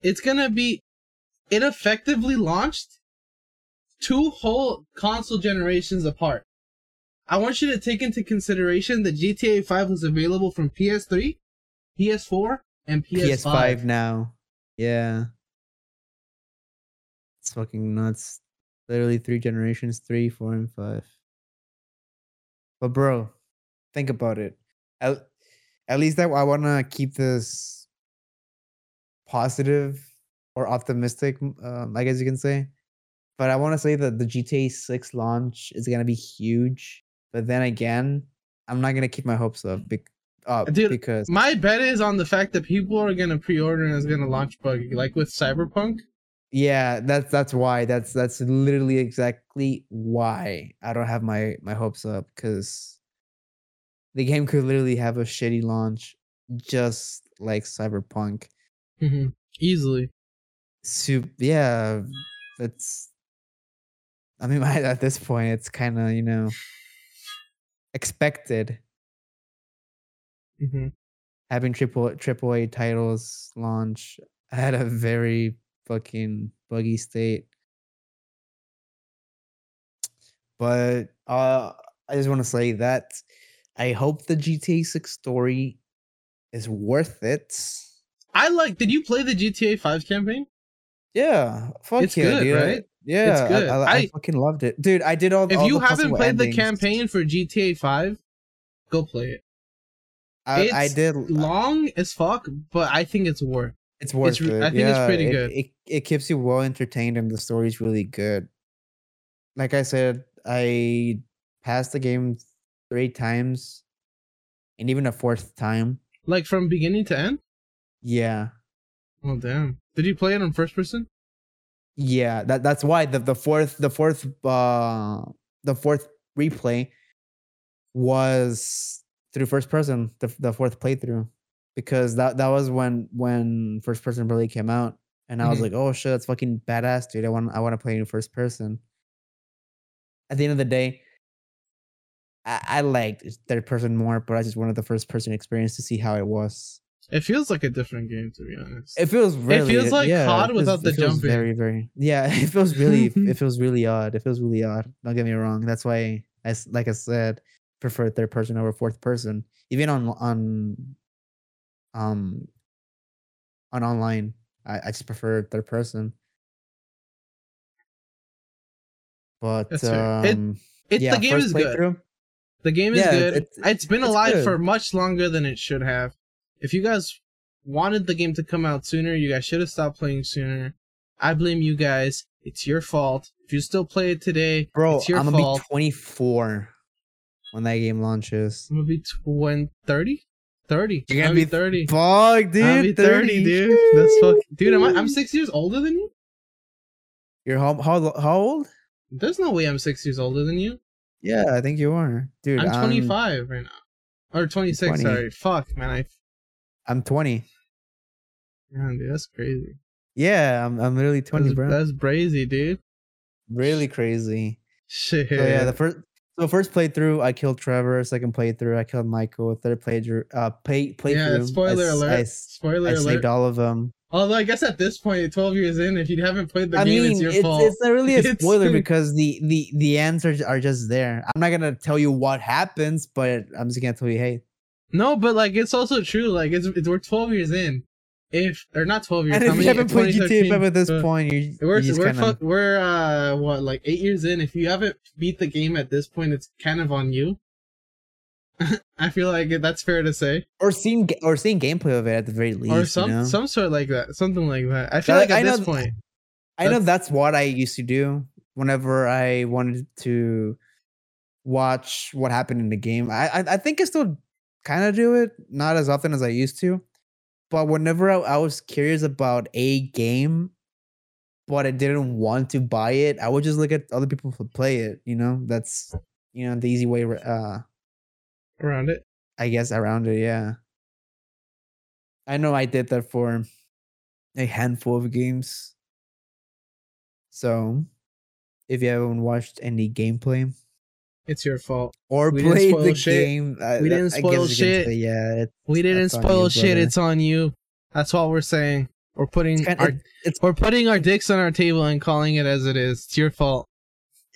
It's gonna be. It effectively launched two whole console generations apart. I want you to take into consideration that G T A five was available from P S three, P S four, and P S five. P S five now. Yeah. It's fucking nuts. Literally three generations, three, four, and five. But bro, think about it. At, at least I, I want to keep this positive or optimistic, um, I guess you can say. But I want to say that the G T A six launch is going to be huge. But then again, I'm not going to keep my hopes up, be- up Dude, because my bet is on the fact that people are going to pre-order and it's going to launch buggy, like with Cyberpunk. Yeah, that's that's why. That's that's literally exactly why I don't have my, my hopes up, because the game could literally have a shitty launch, just like Cyberpunk. Mm-hmm. Easily. So, yeah, that's. I mean, at this point, it's kind of, you know, expected. Mm-hmm. Having triple triple A titles launch at a very fucking buggy state. But uh, I just want to say that I hope the G T A six story is worth it. I like. Did you play the G T A five campaign? Yeah, fuck it's yeah, good, dude. Right? Yeah, it's good. I, I, I, I fucking loved it, dude. I did all. If all you the haven't played endings. The campaign for G T A five, go play it. I, it's I did long as fuck, but I think it's worth. It's worth it's, it. I think yeah, it's pretty it, good. It, it keeps you well entertained, and the story's really good. Like I said, I passed the game three times, and even a fourth time. Like from beginning to end. Yeah. Oh damn! Did you play it on first person? Yeah, that that's why the, the fourth the fourth uh the fourth replay was through first person, the the fourth playthrough, because that, that was when when first person really came out, and I mm-hmm. was like, oh shit, that's fucking badass, dude. I want I want to play in first person. At the end of the day, I, I liked third person more, but I just wanted the first person experience to see how it was. It feels like a different game, to be honest. It feels really. It feels like yeah, C O D feels, without the jumping. Very, very. Yeah, it feels really. it feels really odd. It feels really odd. Don't get me wrong. That's why, I, like I said, prefer third person over fourth person, even on on, um, on online. I, I just prefer third person. But That's um, it, it, yeah, the game is good. The game is yeah, good. It, it, it's been it's alive good. for much longer than it should have. If you guys wanted the game to come out sooner, you guys should have stopped playing sooner. I blame you guys. It's your fault. If you still play it today, bro, it's your I'm fault. Gonna be twenty-four when that game launches. I'm gonna be twenty, thirty, thirty. You're gonna be thirty. Fuck, dude. I'm gonna be thirty, dude. That's fucking dude. Am I? I'm six years older than you. You're how how how old? There's no way I'm six years older than you. Yeah, I think you are, dude. I'm twenty-five I'm, right now, or twenty-six. twenty. Sorry, fuck, man. I. I'm twenty. Man, dude, that's crazy. Yeah, I'm I'm literally twenty, that's, bro. That's brazy, dude. Really crazy. Shit. So yeah, the first so first playthrough, I killed Trevor. Second playthrough, I killed Michael. Third playthrough, uh, play playthrough. Yeah, spoiler I, alert. I, spoiler I alert. I saved all of them. Although I guess at this point, twelve years in, if you haven't played the I game, mean, it's your it's, fault. It's not really a spoiler because the the the answers are just there. I'm not gonna tell you what happens, but I'm just gonna tell you, hey. No, but like it's also true. Like it's, it's we're twelve years in, if or not twelve years. And if you haven't played G T A five at this point, you we're we're kinda... fuck, we're uh what like eight years in. If you haven't beat the game at this point, it's kind of on you. I feel like that's fair to say. Or seen or seen gameplay of it at the very least, or some you know? some sort like that, something like that. I feel like, like at I know, this point, I that's... know that's what I used to do whenever I wanted to watch what happened in the game. I I, I think I still. Kind of do it, not as often as I used to, but whenever I, I was curious about a game, but I didn't want to buy it, I would just look at other people who play it. You know, that's you know the easy way uh, around it. I guess around it, yeah. I know I did that for a handful of games. So, if you haven't watched any gameplay, it's your fault. Or we played the shit. game. We I, didn't spoil shit. Say, yeah, it, we didn't spoil you, shit. Brother. It's on you. That's what we're saying. We're putting kinda, our it, it's, we're putting our dicks on our table and calling it as it is. It's your fault.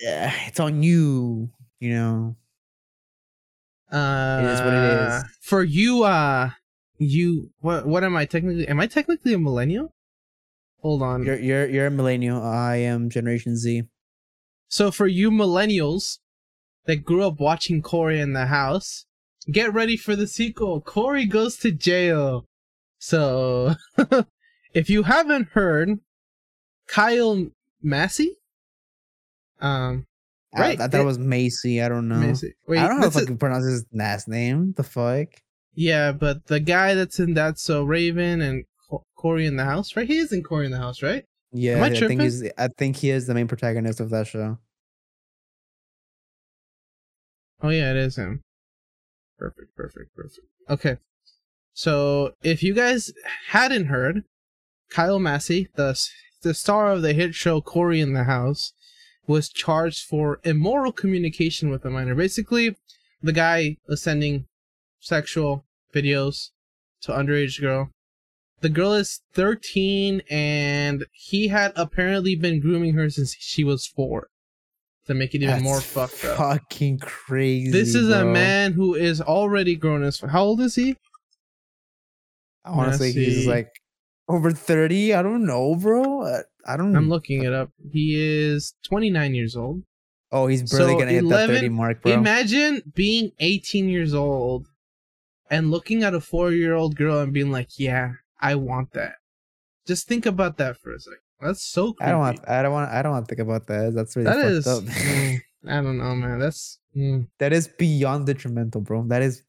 Yeah, it's on you. You know. Uh, it is what it is. For you, uh, you. What? What am I technically? Am I technically a millennial? Hold on. You're you're you're a millennial. I am Generation Z. So for you millennials that grew up watching Cory in the house, get ready for the sequel. Cory Goes to Jail. So if you haven't heard, Kyle Massey. Um, right. I, I thought it was Macy. I don't know. Macy. Wait, I don't know if I can pronounce his last name. The fuck. Yeah, but the guy that's in That's So Raven and Cory in the House, right? He is in Cory in the House, right? Yeah, I, I think he's. I think he is the main protagonist of that show. Oh yeah, it is him. Perfect, perfect, perfect. Okay, so if you guys hadn't heard, Kyle Massey, the the star of the hit show Cory in the House, was charged for immoral communication with a minor. Basically, the guy was sending sexual videos to underage girl. The girl is thirteen, and he had apparently been grooming her since she was four. To make it even That's more fucked up. Fucking crazy. This is bro. a man who is already grown as f- How old is he? Honestly, he's like over thirty. I don't know, bro. I, I don't know. I'm looking it up. He is twenty-nine years old. Oh, he's barely so gonna hit that thirty mark, bro. Imagine being eighteen years old and looking at a four-year-old girl and being like, yeah. I want that. Just think about that for a second. That's so creepy. I don't want. I don't want. I don't want to think about that. That's really. That is. Up. mm, I don't know, man. That's. Mm. That is beyond detrimental, bro. That is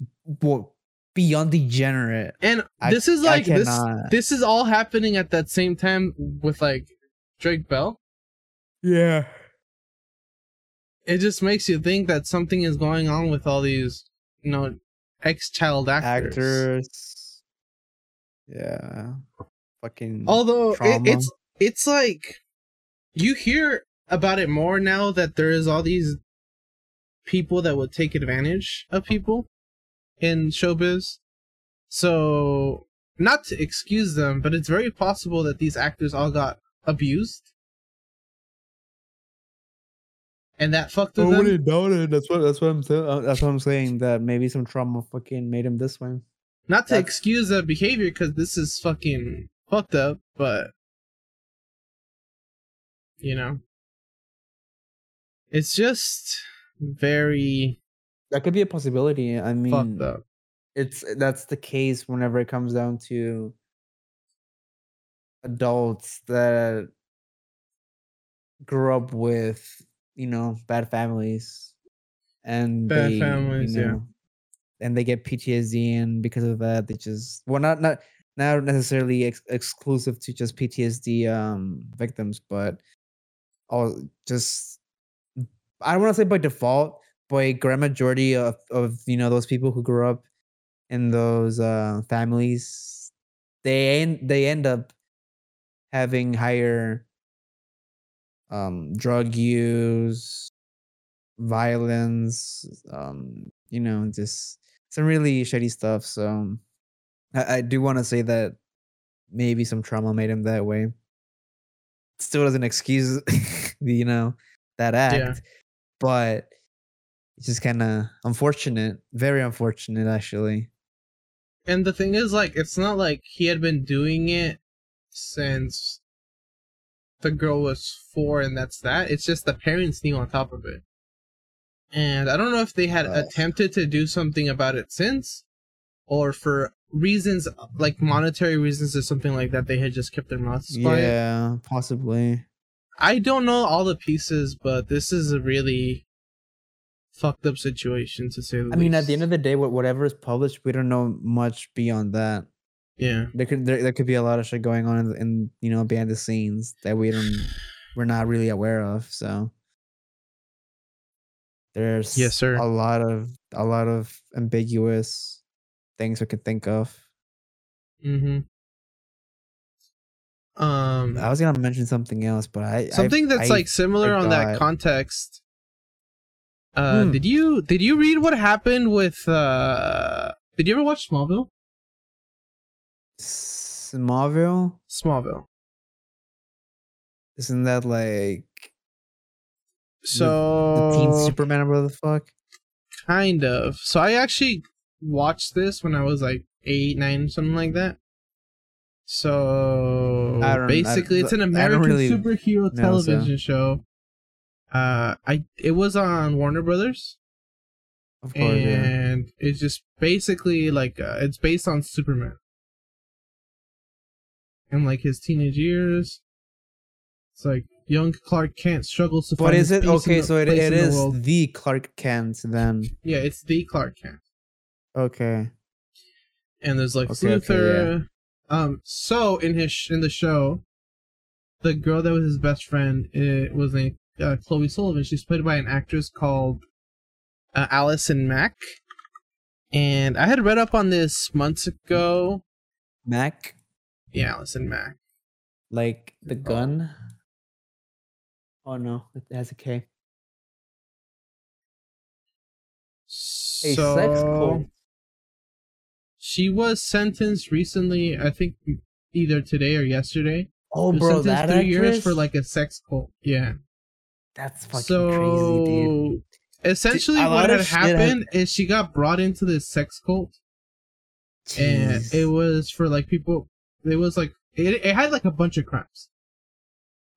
beyond degenerate. And I, this is like this. This is all happening at that same time with like Drake Bell. Yeah. It just makes you think that something is going on with all these, you know, ex-child actors. Actors. Yeah, fucking. Although it, it's it's like you hear about it more now that there is all these people that would take advantage of people in showbiz. So not to excuse them, but it's very possible that these actors all got abused, and that fucked with Nobody them. Nobody doubted. That's what. That's what I'm. Th- that's what I'm saying. That maybe some trauma fucking made him this way. Not to That's, excuse that behavior, because this is fucking fucked up, but, you know, it's just very... That could be a possibility. I mean, fucked up. It's that's the case whenever it comes down to adults that grew up with, you know, bad families. and Bad they, families, you know, yeah. And they get P T S D, and because of that, they just well, not not not necessarily ex- exclusive to just P T S D um victims, but all just I don't want to say by default, but a grand majority of, of you know those people who grew up in those uh, families, they end they end up having higher um drug use, violence, um you know just. Some really shitty stuff, so I, I do want to say that maybe some trauma made him that way. Still doesn't excuse, you know, that act, yeah. But it's just kind of unfortunate, very unfortunate, actually. And the thing is, like, it's not like he had been doing it since the girl was four, and that's that. It's just the parents knew on top of it. And I don't know if they had uh, attempted to do something about it since, or for reasons like monetary reasons or something like that, they had just kept their mouths quiet. Yeah, possibly. I don't know all the pieces, but this is a really fucked up situation to say the least. I mean, at the end of the day, whatever is published, we don't know much beyond that. Yeah, there could there, there could be a lot of shit going on in, in you know behind the scenes that we don't we're not really aware of. So. There's yes, sir. a lot of a lot of ambiguous things we can think of. Mm-hmm. Um, I was gonna mention something else, but I something I, that's I, like similar I on that context. Uh, hmm. Did you did you read what happened with? Uh, did you ever watch Smallville? Smallville. Smallville. Isn't that like so the, the Teen Superman or what the fuck? Kind of. So I actually watched this when I was like eight, nine, something like that. So basically, I, it's an American really superhero know, television so. show. Uh, I it was on Warner Brothers, of course, and yeah. it's just basically like uh, it's based on Superman and like his teenage years. It's like young Clark Kent struggles to. What find is it? Okay, so it it is the, the Clark Kent then. Yeah, it's the Clark Kent. Okay. And there's like okay, Luther. Okay, yeah. Um, so in his sh- in the show, the girl that was his best friend it was named uh, Chloe Sullivan. She's played by an actress called uh, Allison Mack. And I had read up on this months ago. Mack? Yeah, Allison Mack. Like the gun? Oh, oh no, it has a K. So... A sex cult. She was sentenced recently, I think either today or yesterday. Oh, bro, that three actress? years for like a sex cult. Yeah. That's fucking so, crazy, dude. Essentially dude, what had happened I... is she got brought into this sex cult. Jeez. And it was for like people, it was like, it, it had like a bunch of crimes.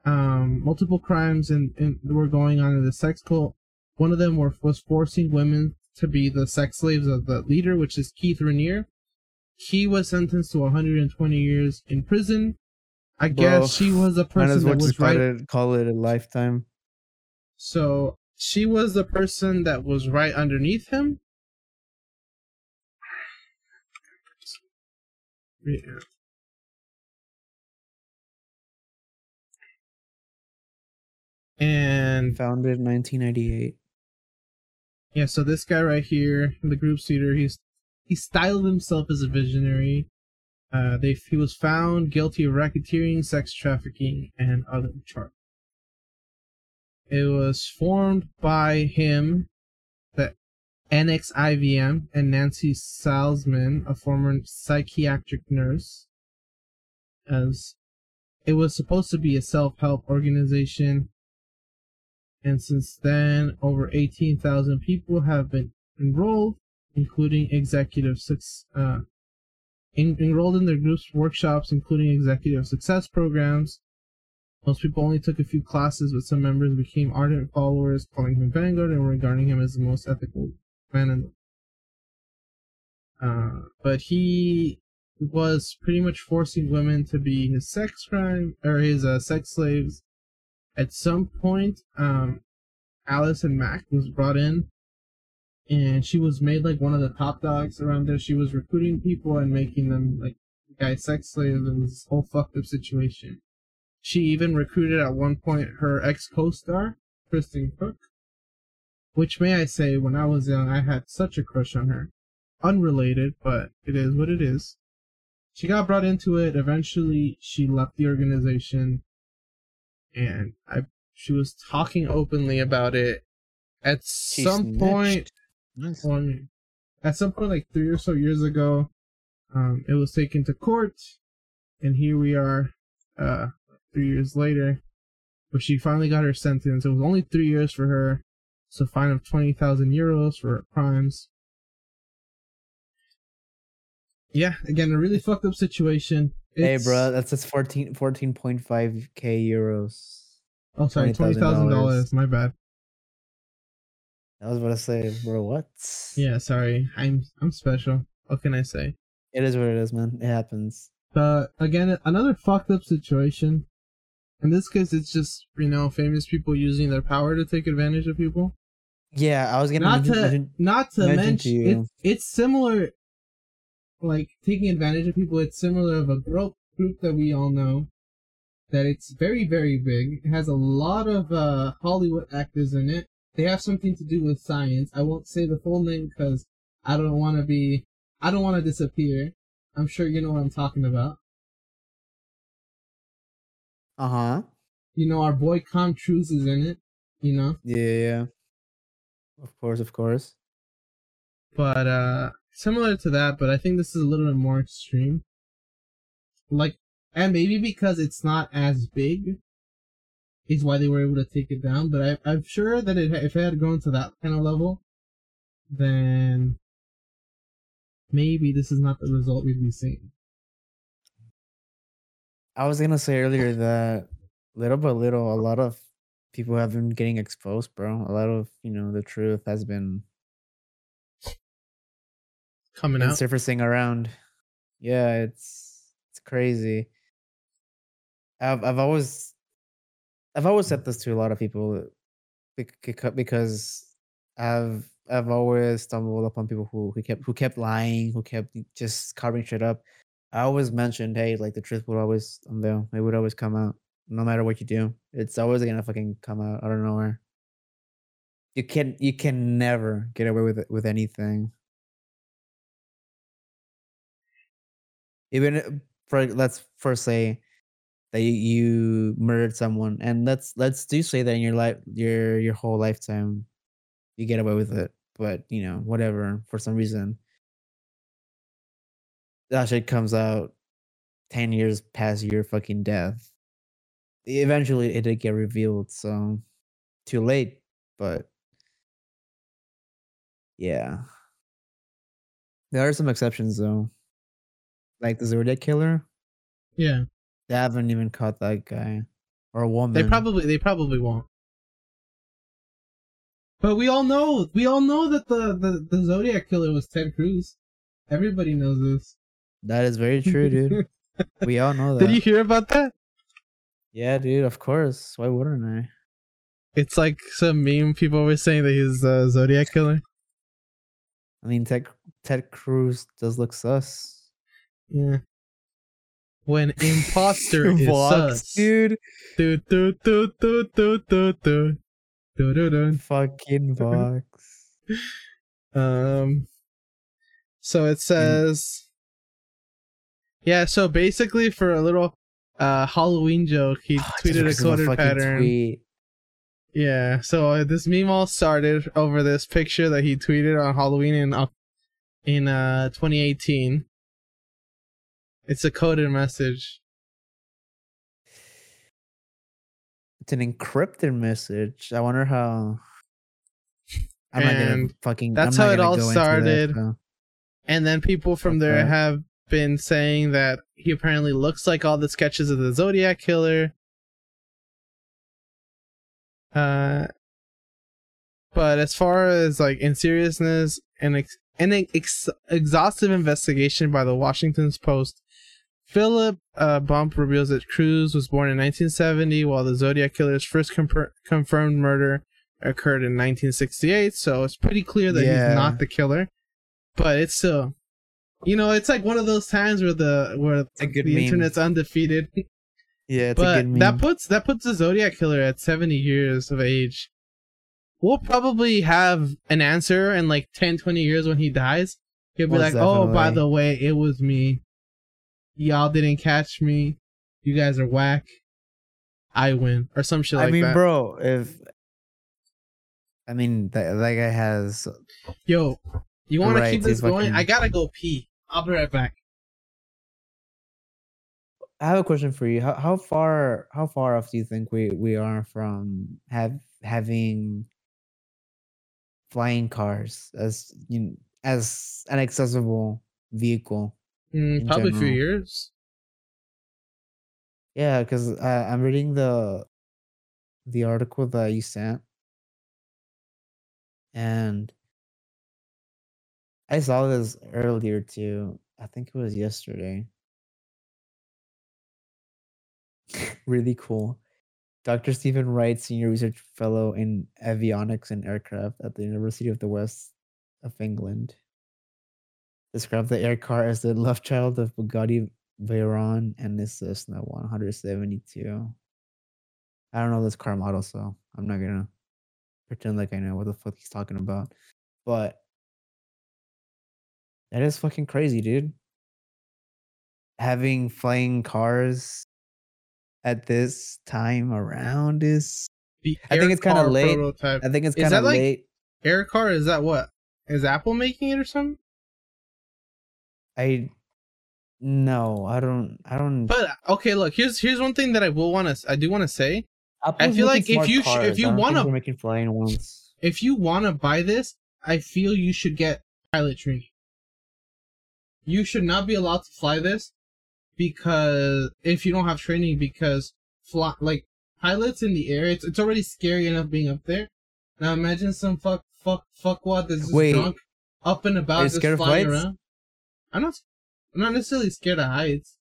Um, multiple crimes and, and were going on in the sex cult. One of them were, was forcing women to be the sex slaves of the leader, which is Keith Raniere. He was sentenced to one hundred twenty years in prison. I Bro, guess she was a person that was right. Call it a lifetime. So she was the person that was right underneath him. Yeah. And founded in nineteen ninety-eight. Yeah, so this guy right here, the group's leader, he's he styled himself as a visionary. Uh, they he was found guilty of racketeering, sex trafficking, and other charges. It was formed by him, the N X I V M, and Nancy Salzman, a former psychiatric nurse. As it was supposed to be a self-help organization. And since then, over eighteen thousand people have been enrolled, including executive success, uh, in, enrolled in their group's workshops, including executive success programs. Most people only took a few classes, but some members became ardent followers, calling him Vanguard and regarding him as the most ethical man in the world. Uh, but he was pretty much forcing women to be his sex crime or his uh, sex slaves. At some point, um, Allison Mack was brought in, and she was made like one of the top dogs around there. She was recruiting people and making them like guys sex slaves in this whole fucked up situation. She even recruited at one point her ex co-star, Kristen Cook, which may I say, when I was young, I had such a crush on her. Unrelated, but it is what it is. She got brought into it. Eventually, she left the organization. And I, she was talking openly about it. At she some snitched. point, nice. on, at some point, like three or so years ago, um, it was taken to court, and here we are, uh, three years later. But she finally got her sentence. It was only three years for her, so fine of twenty thousand euros for crimes. Yeah, again, a really fucked up situation. It's, hey, bro, that's just fourteen fourteen point five k euros. Oh, sorry, twenty thousand dollars. My bad. I was about to say, bro, what? Yeah, sorry, I'm I'm special. What can I say? It is what it is, man. It happens. But again, another fucked up situation. In this case, it's just you know famous people using their power to take advantage of people. Yeah, I was gonna not mention, to mention, not to mention. mention to you. It, it's similar. Like taking advantage of people, it's similar of a group group that we all know, that it's very very big. It has a lot of uh, Hollywood actors in it. They have something to do with science. I won't say the full name because I don't want to be I don't want to disappear. I'm sure you know what I'm talking about. Uh-huh. You know, our boy Comtruz is in it, you know? Yeah, yeah. Of course, of course. But, uh, similar to that, but I think this is a little bit more extreme. Like, and maybe because it's not as big is why they were able to take it down, but I, I'm sure that it, if it had gone to that kind of level, then maybe this is not the result we've been seeing. I was going to say earlier that little by little, a lot of people have been getting exposed, bro. A lot of, you know, the truth has been coming out, surfacing around. Yeah, it's it's crazy. I've I've always I've always said this to a lot of people because I've I've always stumbled upon people who who kept who kept lying, who kept just carving shit up. I always mentioned, hey, like the truth would always, um, it would always come out, no matter what you do. It's always gonna fucking come out out of nowhere. You can you can never get away with it, with anything. Even for let's first say that you, you murdered someone, and let's let's do say that in your life, your your whole lifetime, you get away with it. But you know, whatever, for some reason, that shit comes out ten years past your fucking death. Eventually, it did get revealed, so too late. But yeah, there are some exceptions, though. Like the Zodiac Killer. Yeah, they haven't even caught that guy or a woman. They probably they probably won't. But we all know we all know that the the, the Zodiac Killer was Ted Cruz. Everybody knows this. That is very true, dude. We all know that. Did you hear about that? Yeah, dude, of course. Why wouldn't I? It's like some meme people were saying that he's a Zodiac Killer. I mean, Ted, Ted Cruz does look sus. Yeah. When imposter is Vox, sus. Dude. Do, do, do, do, do, do, do. Do, do, do. Fucking Vox. um, so it says... Yeah, so basically for a little uh, Halloween joke, he oh, tweeted a coded pattern. Tweet. Yeah, so uh, this meme all started over this picture that he tweeted on Halloween in uh, in uh, twenty eighteen. It's a coded message. It's an encrypted message. I wonder how. I'm and not gonna fucking. That's I'm how it all started. That, so. And then people from okay. there have been saying that he apparently looks like all the sketches of the Zodiac Killer. Uh, but as far as like in seriousness, an ex- an ex- exhaustive investigation by the Washington Post, Philip uh, Bump reveals that Cruz was born in nineteen seventy, while the Zodiac Killer's first com- confirmed murder occurred in nineteen sixty-eight. So it's pretty clear that yeah. he's not the killer, but it's still. You know, it's like one of those times where the where the meme. Internet's undefeated. Yeah, it's but a good meme. that puts that puts the Zodiac Killer at seventy years of age. We'll probably have an answer in like ten, twenty years when he dies. He'll be Most like, definitely. "Oh, by the way, it was me. Y'all didn't catch me. You guys are whack. I win," or some shit like that. I mean, that. bro, if I mean that, that guy has yo. You want right, to keep this going? Fucking... I gotta go pee. I'll be right back. I have a question for you. How how far how far off do you think we, we are from have having flying cars as you know, as an accessible vehicle? Mm, probably general? a few years. Yeah, because uh, I'm reading the the article that you sent, and. I saw this earlier too. I think it was yesterday. Really cool. Doctor Stephen Wright, Senior Research Fellow in Avionics and Aircraft at the University of the West of England, described the air car as the love child of Bugatti Veyron and the Cessna one seventy-two. I don't know this car model, so I'm not gonna pretend like I know what the fuck he's talking about. But That is fucking crazy, dude. Having flying cars at this time around is... I think it's kind of late. Prototype. I think it's kind of like late. Air car, is that what? Is Apple making it or something? I... No, I don't... I don't... But, okay, look, here's here's one thing that I will want to... I do want to say. Apple's I feel like if you, sh- if you want to... making flying ones. If you want to buy this, I feel you should get pilot training. You should not be allowed to fly this because... If you don't have training, because... Fly, like, pilots in the air, it's it's already scary enough being up there. Now imagine some fuck, fuck, fuckwad that's just Wait, drunk, up and about, just flying flights? around. I'm not... I'm not necessarily scared of heights.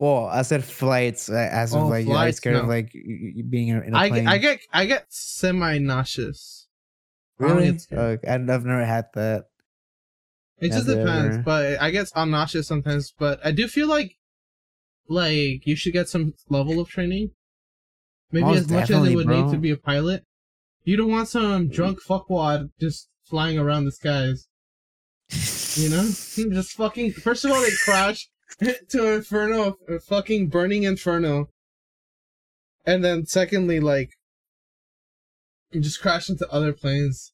Well, I said flights. As of oh, like, flights, you're scared no. of like being in a plane. I, I get, I get semi-nauseous. Really? Oh, I've never had that. It never. just depends, but I get I'm nauseous sometimes. But I do feel like, like you should get some level of training. Maybe Most as much as it would bro. need to be a pilot. You don't want some drunk fuckwad just flying around the skies. You know, just fucking. First of all, they crash to Inferno, a fucking burning Inferno, and then secondly, like, you just crash into other planes,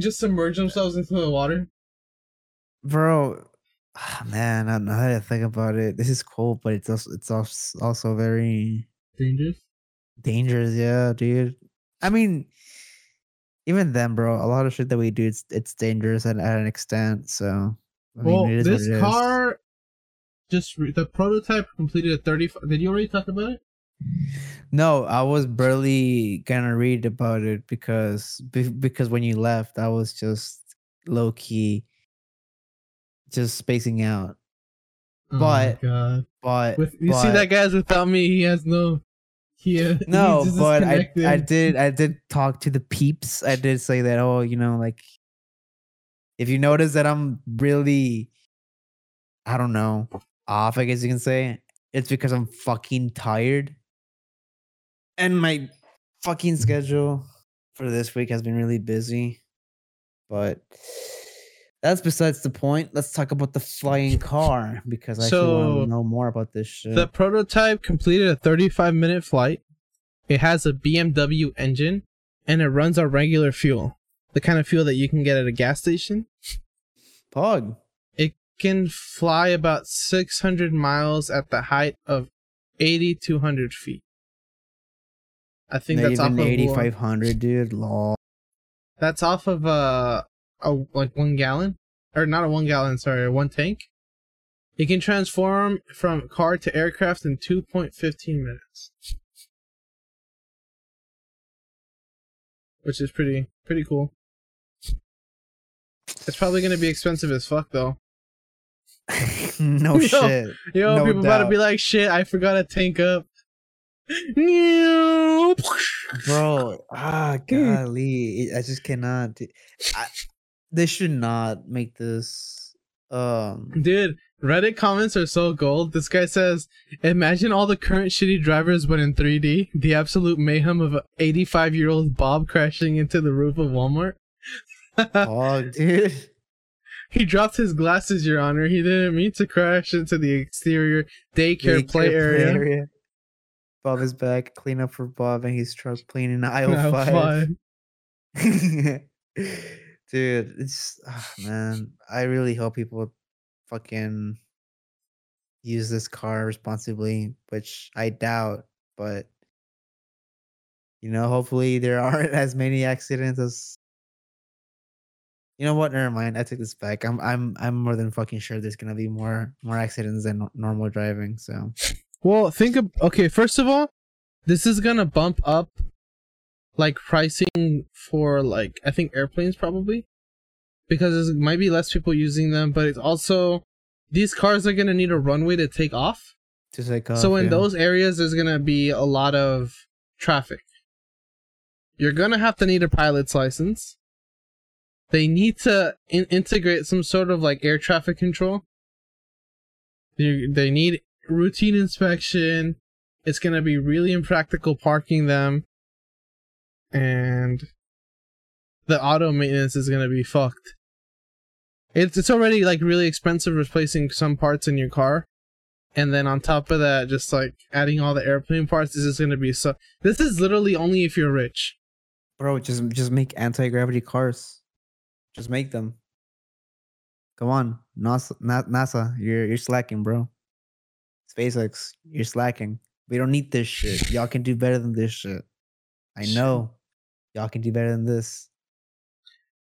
just submerge themselves into the water. Bro, oh, man, I don't know how to think about it. This is cool, but it's also it's also very dangerous. Dangerous, yeah, dude. I mean. Even then, bro, a lot of shit that we do, it's it's dangerous at, at an extent. So, I well, mean, it is this what it car, is. just re- the prototype completed a thirty. Did you already talk about it? No, I was barely gonna read about it because be- because when you left, I was just low key, just spacing out. Oh but my God. but With, you but, see that guy's without me, he has no. Yeah, no, but I, I did I did talk to the peeps. I did say that, oh, you know, like, if you notice that I'm really, I don't know, off, I guess you can say, it's because I'm fucking tired. And my fucking schedule for this week has been really busy. But that's besides the point. Let's talk about the flying car, because I so, actually want to know more about this shit. The prototype completed a thirty-five minute flight. It has a B M W engine, and it runs on regular fuel. The kind of fuel that you can get at a gas station. Pog. It can fly about six hundred miles at the height of eighty-two hundred feet. I think Not that's off of... eighty-five hundred, dude. Lol. That's off of... Uh, A, like one gallon or not a one gallon sorry one tank. It can transform from car to aircraft in two point one five minutes, which is pretty pretty cool. It's probably going to be expensive as fuck though. no yo, shit yo no people doubt. About to be like, shit, I forgot to tank up. Bro, ah golly, I just cannot. I, They should not make this. Um, Dude, Reddit comments are so gold. This guy says, imagine all the current shitty drivers but in three D. The absolute mayhem of an eighty-five-year-old Bob crashing into the roof of Walmart. Oh, dude. He dropped his glasses, Your Honor. He didn't mean to crash into the exterior daycare, daycare play, play area. area. Bob is back. Clean up for Bob and his truck playing in aisle five. Dude, it's oh, man. I really hope people fucking use this car responsibly, which I doubt. But you know, hopefully there aren't as many accidents as. You know what? Never mind. I take this back. I'm I'm I'm more than fucking sure there's gonna be more more accidents than normal driving. So, well, think of okay. First of all, this is gonna bump up. Like pricing for like I think airplanes probably, because there might be less people using them, but it's also these cars are gonna need a runway to take off. To take off. So in yeah. those areas, there's gonna be a lot of traffic. You're gonna have to need a pilot's license. They need to in- integrate some sort of like air traffic control. They they need routine inspection. It's gonna be really impractical parking them. And the auto maintenance is gonna be fucked. It's, it's already like really expensive replacing some parts in your car. And then on top of that, just like adding all the airplane parts, this is going to be so... This is literally only if you're rich. Bro, just, just make anti-gravity cars. Just make them. Come on, NASA, NASA, you're, you're slacking, bro. SpaceX, you're slacking. We don't need this shit. Y'all can do better than this shit. I know. Y'all can do better than this.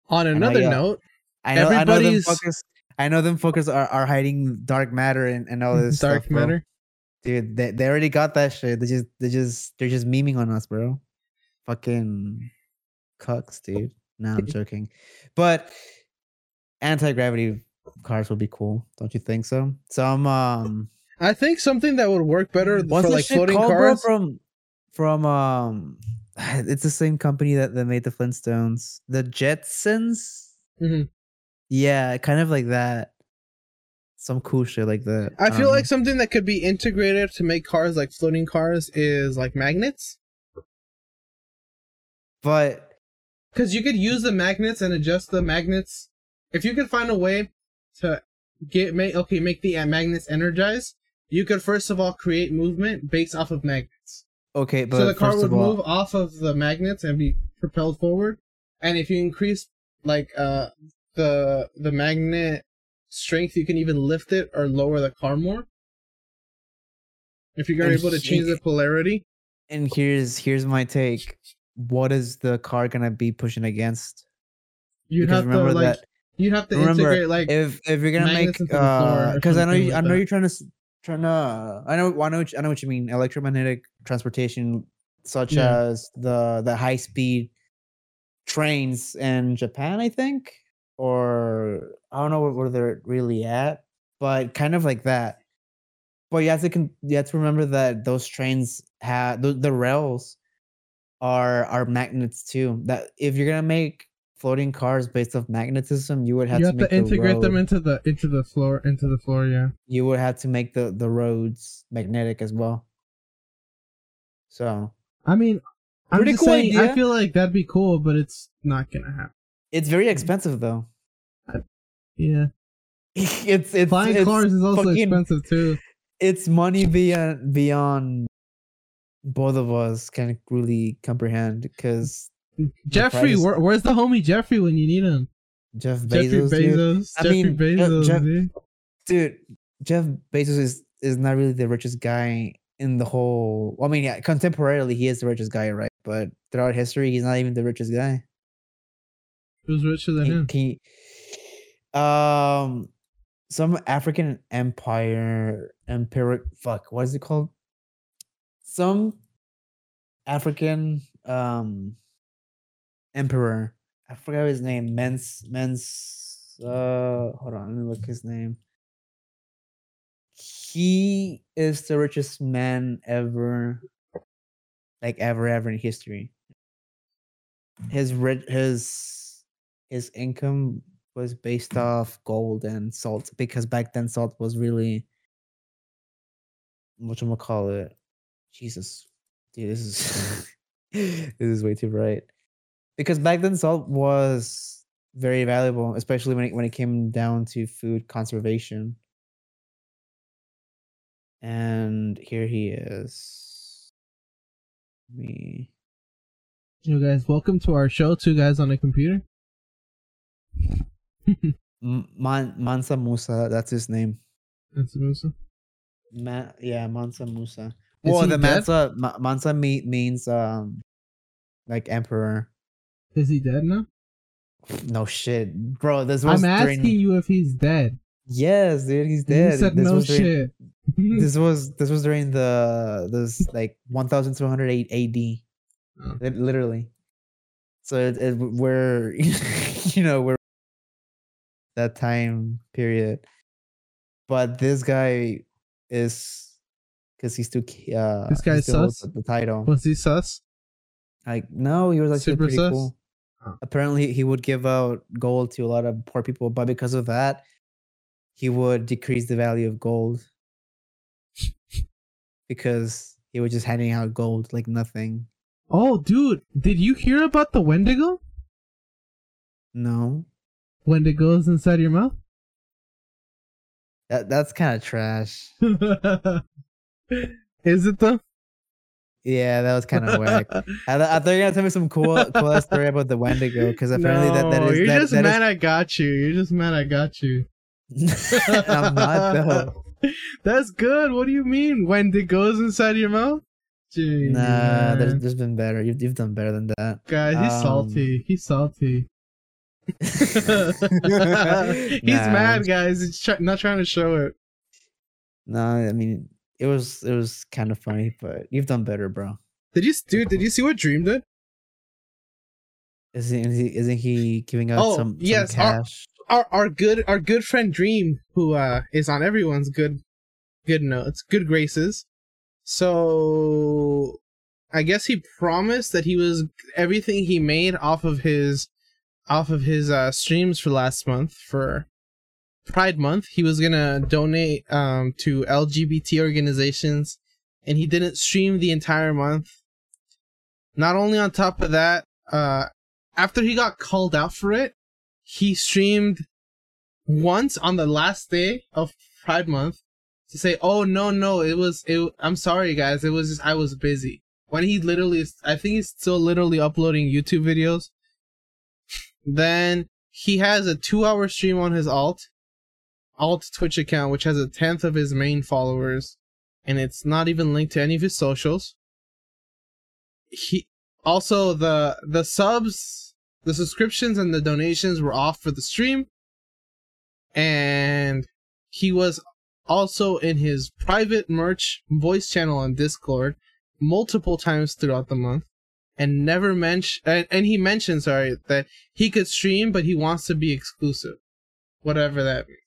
On another note, I know, I know them fuckers, I know them fuckers are, are hiding dark matter and, and all this dark stuff, matter. Dude, they, they already got that shit. They just they just they're just memeing on us, bro. Fucking cucks, dude. No, I'm joking. But anti-gravity cars would be cool, don't you think so? Some um I think something that would work better for like floating cars from from um it's the same company that, that made the Flintstones, the Jetsons. Mm-hmm. Yeah, kind of like that. Some cool shit like that. I feel um, like something that could be integrated to make cars like floating cars is like magnets. But because you could use the magnets and adjust the magnets. If you could find a way to get make okay make the magnets energized, you could first of all create movement based off of magnets. Okay, but so the car would move off of the magnets and be propelled forward. And if you increase like uh the the magnet strength, you can even lift it or lower the car more. If you're able to change the polarity. And here's here's my take. What is the car gonna be pushing against? You'd have to like you'd have to integrate like if if you're gonna make uh because I know you, I know you're trying to. Trying to, I know, I know, I know what you mean. Electromagnetic transportation, such yeah. as the the high speed trains in Japan, I think, or I don't know where, where they're really at, but kind of like that. But you have to, you have to remember that those trains have the, the rails are are magnets too. That if you're gonna make floating cars based off magnetism, you would have you to, have make to integrate the them into the into the floor into the floor. Yeah, you would have to make the the roads magnetic as well. So I mean, I'm pretty cool saying, idea. I feel like that'd be cool, but it's not gonna happen. It's very expensive though. I, yeah, it's it's flying it's cars is also fucking expensive too. It's money beyond beyond both of us can really comprehend because. Jeffrey, where, where's the homie Jeffrey when you need him? Jeff Bezos, Jeffrey Bezos, dude. I Jeffrey mean, Bezos, Jeff, dude. dude. Jeff Bezos is is not really the richest guy in the whole. I mean, yeah, contemporarily he is the richest guy, right? But throughout history, he's not even the richest guy. Who's richer than he, him? He, um, some African empire, empiric fuck. What is it called? Some African, um. Emperor, I forgot his name. Mens, Mens. Uh, hold on, let me look his name. He is the richest man ever, like ever, ever in history. His rich, his his income was based off gold and salt because back then salt was really. Whatchamacallit? Jesus, dude, this is this is way too bright. Because back then, salt was very valuable, especially when it, when it came down to food conservation. And here he is. Me. You guys, welcome to our show, Two Guys on a Computer. Man, Mansa Musa, that's his name. Mansa Musa? Ma- yeah, Mansa Musa. Well, the dead? Mansa Mansa means um, like emperor. Is he dead now? No shit, bro. This was. I'm asking during... you if he's dead. Yes, dude, he's dead. You said this no was during... shit. This was this was during the this like one thousand two hundred eight A D, oh. It, literally. So it, it, we're you know we're that time period, but this guy is because he's too. Uh, this guy sus. The title was he sus? Like no, he was actually Super pretty sus. Cool. Apparently, he would give out gold to a lot of poor people, but because of that, he would decrease the value of gold because he was just handing out gold like nothing. Oh, dude, did you hear about the Wendigo? No. when it goes inside your mouth? That that's kind of trash. Is it though? Yeah, that was kind of whack. I, th- I thought you were gonna tell me some cool, cool story about the Wendigo, because apparently no, that that is. You're that, just that mad is... I got you. You're just mad I got you. I'm not though. That's good. What do you mean? Wendigo's inside your mouth? Jeez, nah, there's, there's been better. You've you've done better than that. Guys, he's um, salty. He's salty. he's nah, mad, guys. He's try- not trying to show it. Nah, I mean. It was it was kind of funny, but you've done better, bro. Did you, dude? Did you see what Dream did? Isn't is he, isn't he giving out oh, some, yes, some cash? Our, our our good our good friend Dream, who uh, is on everyone's good good notes, good graces. So I guess he promised that he was everything he made off of his off of his uh, streams for last month for Pride Month, he was gonna donate um to L G B T organizations, and he didn't stream the entire month. Not only on top of that, uh after he got called out for it, he streamed once on the last day of Pride Month to say, "Oh no, no, it was it. I'm sorry, guys. It was just I was busy." When he literally, I think he's still literally uploading YouTube videos. Then he has a two-hour stream on his alt. alt Twitch account, which has a tenth of his main followers, and it's not even linked to any of his socials. He also the the subs, the subscriptions, and the donations were off for the stream, and he was also in his private merch voice channel on Discord multiple times throughout the month, and never mentioned and, and he mentioned sorry that he could stream, but he wants to be exclusive, whatever that means.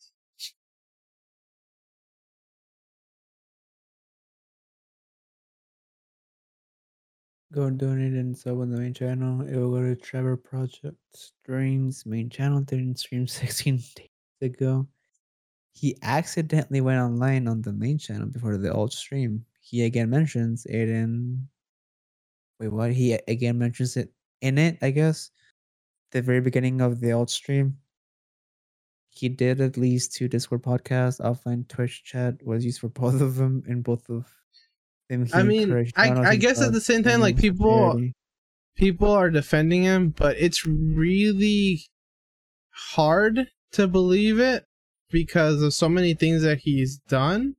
Go donate and sub on the main channel. It will go to Trevor Project Streams main channel. Didn't stream sixteen days ago. He accidentally went online on the main channel before the alt stream. He again mentions it in. Wait, what? He again mentions it in it, I guess. The very beginning of the alt stream. He did at least two Discord podcasts. Offline Twitch chat was used for both of them in both of. I mean, I, I guess at the same time, like people, security. people are defending him, but it's really hard to believe it because of so many things that he's done.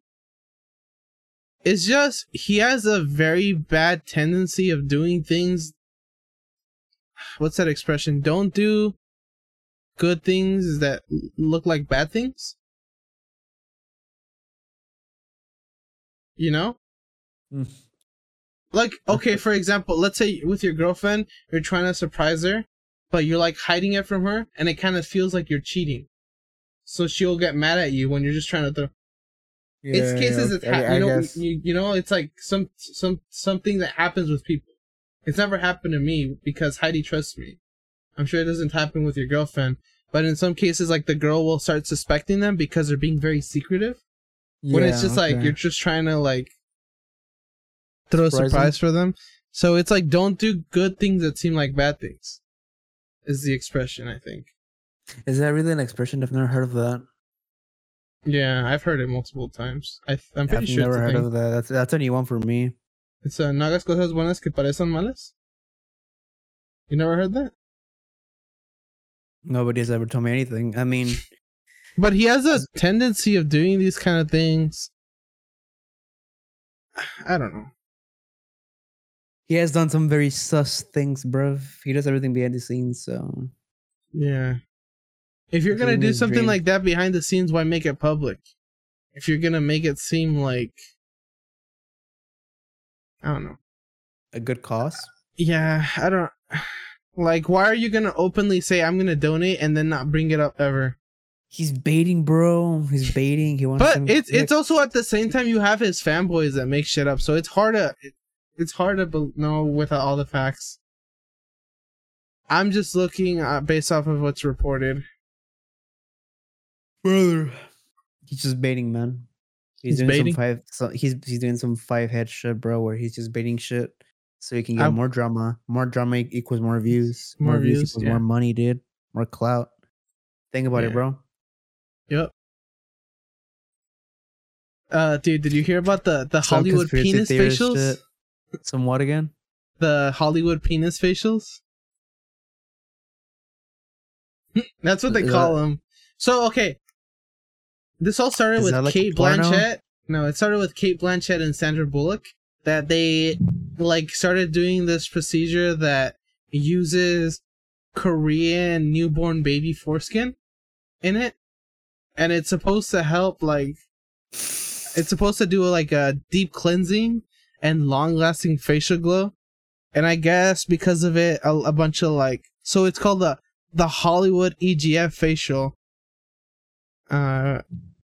It's just he has a very bad tendency of doing things. What's that expression? Don't do good things that look like bad things. You know? Like, okay, for example, let's say with your girlfriend, you're trying to surprise her, but you're like hiding it from her, and it kind of feels like you're cheating. So she'll get mad at you when you're just trying to throw. Yeah, it's cases that ha- you know, you, you know, it's like some some something that happens with people. It's never happened to me because Heidi trusts me. I'm sure it doesn't happen with your girlfriend, but in some cases, like the girl will start suspecting them because they're being very secretive. Yeah, when it's just okay. like you're just trying to like. Throw a surprise for them. So it's like, don't do good things that seem like bad things, is the expression, I think. Is that really an expression? I've never heard of that. Yeah, I've heard it multiple times. I th- I'm pretty I've sure I've never heard thing. Of that. That's, that's a new one for me. It's uh, no hagas cosas buenas que parecen malas. You never heard that? Nobody's ever told me anything. I mean... But he has a tendency of doing these kind of things. I don't know. He has done some very sus things, bruv. He does everything behind the scenes, so... Yeah. If you're gonna do something like that behind the scenes, why make it public? If you're gonna make it seem like... I don't know. A good cause? Yeah, I don't... Like, why are you gonna openly say, I'm gonna donate, and then not bring it up ever? He's baiting, bro. He's baiting. He wants. But it's it's also at the same time you have his fanboys that make shit up, so it's hard to... It's hard to be- know without all the facts. I'm just looking uh, based off of what's reported. Brother, he's just baiting, man. He's, he's doing baiting? some five. So he's he's doing some five head shit, bro. Where he's just baiting shit so he can get I'm, more drama. More drama equals more views. More, more views, views equals yeah. more money, dude. More clout. Think about yeah. it, bro. Yep. Uh, dude, did you hear about the the Some Hollywood penis facials? Shit. Some what again? The Hollywood penis facials. That's what they Is call that... them. So okay, this all started Is with like Kate Blanchett. No, it started with Kate Blanchett and Sandra Bullock, that they like started doing this procedure that uses Korean newborn baby foreskin in it, and it's supposed to help like it's supposed to do like a deep cleansing and long-lasting facial glow. And I guess because of it, a, a bunch of like so it's called the the Hollywood E G F facial. Uh,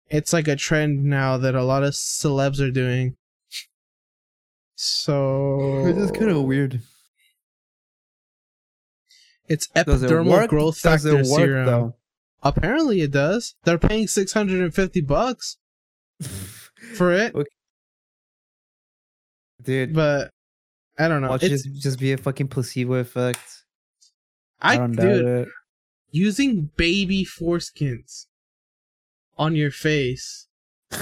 it's like a trend now that a lot of celebs are doing. So this is kind of weird. It's epidermal it growth factor work, serum. Though? Apparently, it does. They're paying six hundred and fifty bucks for it, okay. Dude. But I don't know. It's just just be a fucking placebo effect. I, I don't doubt dude, it. Using baby foreskins on your face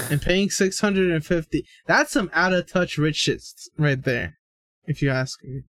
and paying six hundred and fifty—that's some out of touch rich shit right there, if you ask me.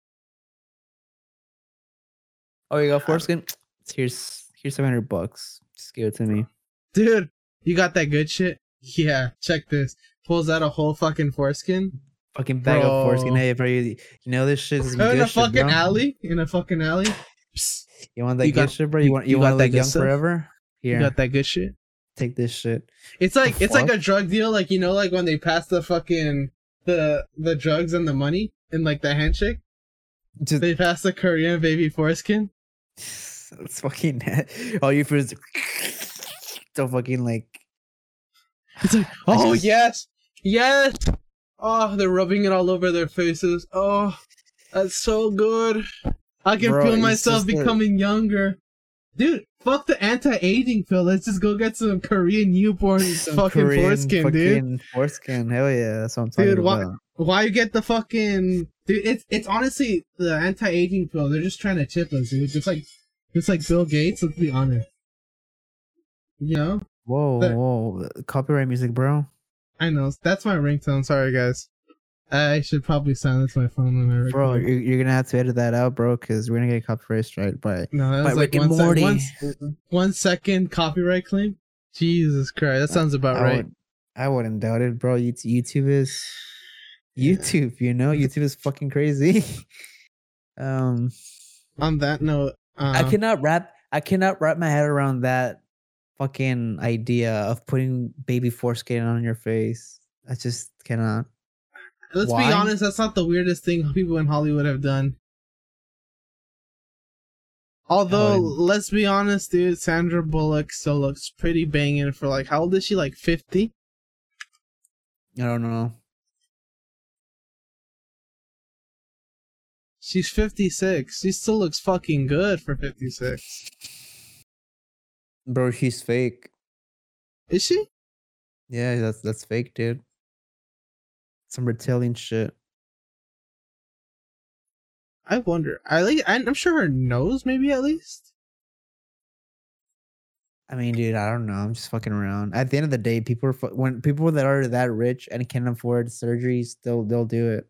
Oh, you got foreskin? Here's here's seven hundred bucks. Just give it to me, dude. You got that good shit? Yeah. Check this. Pulls out a whole fucking foreskin. Fucking bag bro. Of foreskin. Hey, bro, you, you know this shit is in good a fucking shit, alley. In a fucking alley. Psst. You want that you good got, shit, bro? You want you, you want that young stuff? Forever? Here. You got that good shit? Take this shit. It's like the it's fuck? Like a drug deal. Like you know, like when they pass the fucking the the drugs and the money in like the handshake. Just, they pass the Korean baby foreskin. It's fucking all you for is so fucking like it's like oh just, yes yes oh they're rubbing it all over their faces. Oh, that's so good. I can bro, feel myself becoming like, younger, dude. Fuck the anti-aging pill. Let's just go get some Korean newborn some fucking Korean foreskin fucking dude foreskin. Hell yeah, that's what I'm talking dude, about why, why you get the fucking dude it's it's honestly the anti-aging pill. They're just trying to chip us, dude. Just like It's like Bill Gates, let's be honest. You know? Whoa, the, whoa. Copyright music, bro. I know. That's my ringtone. Sorry, guys. I should probably silence my phone when I record. Bro, you're, you're going to have to edit that out, bro, because we're going to get a copyright strike by, no, that was by like Rick one and Morty. Sec- one, one second copyright claim? Jesus Christ. That sounds about I, I right. Would, I wouldn't doubt it, bro. YouTube is... YouTube, you know? YouTube is fucking crazy. um, On that note... Uh, I cannot wrap I cannot wrap my head around that fucking idea of putting baby foreskin on your face. I just cannot. Let's Why? Be honest, that's not the weirdest thing people in Hollywood have done. Although, oh, let's be honest, dude, Sandra Bullock still looks pretty banging for like, how old is she? Like fifty? I don't know. She's fifty-six. She still looks fucking good for fifty-six. Bro, she's fake. Is she? Yeah, that's that's fake, dude. Some reptilian shit. I wonder. I like. I'm sure her nose, maybe at least. I mean, dude, I don't know. I'm just fucking around. At the end of the day, people are fu- when people that are that rich and can afford surgeries, they'll they'll do it.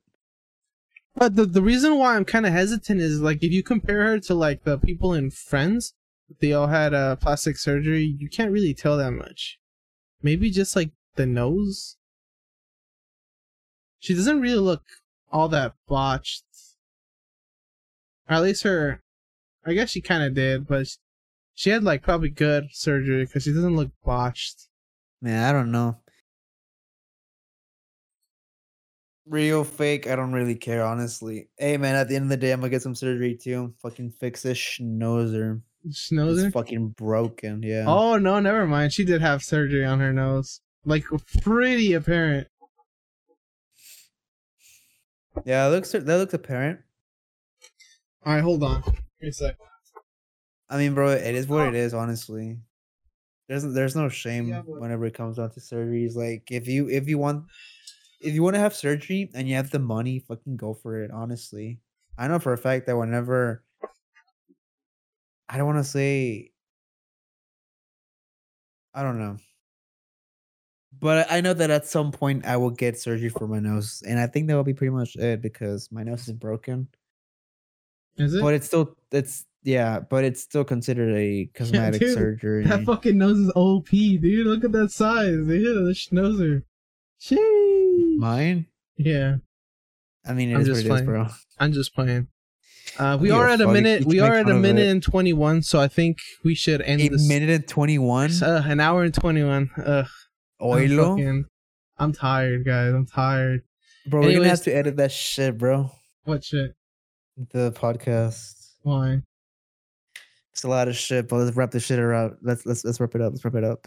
But the, the reason why I'm kind of hesitant is, like, if you compare her to, like, the people in Friends, they all had uh, plastic surgery, you can't really tell that much. Maybe just, like, the nose? She doesn't really look all that botched. Or at least her... I guess she kind of did, but she, she had, like, probably good surgery because she doesn't look botched. Man, I don't know. Real, fake, I don't really care, honestly. Hey, man, at the end of the day, I'm gonna get some surgery, too. Fucking fix this schnozer. Schnozer? It's fucking broken, yeah. Oh, no, never mind. She did have surgery on her nose. Like, pretty apparent. Yeah, it looks, that looks apparent. Alright, hold on. Give me a sec. I mean, bro, it is what oh. it is, honestly. There's, there's no shame yeah, whenever it comes down to surgeries. Like, if you if you want... If you want to have surgery and you have the money, fucking go for it, honestly. I know for a fact that whenever... I don't want to say... I don't know. But I know that at some point I will get surgery for my nose. And I think that will be pretty much it because my nose is broken. Is it? But it's still, it's, yeah, but it's still considered a cosmetic yeah, dude, surgery. That fucking nose is O P, dude. Look at that size, dude. The schnozer. Sheesh. Mine? Yeah. I mean, it I'm is just playing. It is, bro. I'm just playing. Uh, we are at a minute. We are at a minute and twenty-one, so I think we should end this. A minute and twenty-one? Uh, an hour and twenty-one. Ugh. Oilo? I'm, fucking, I'm tired, guys. I'm tired. Bro, anyways, we're going to have to edit that shit, bro. What shit? The podcast. Why? It's a lot of shit, but let's wrap this shit around. Let's let's let's wrap it up. Let's wrap it up.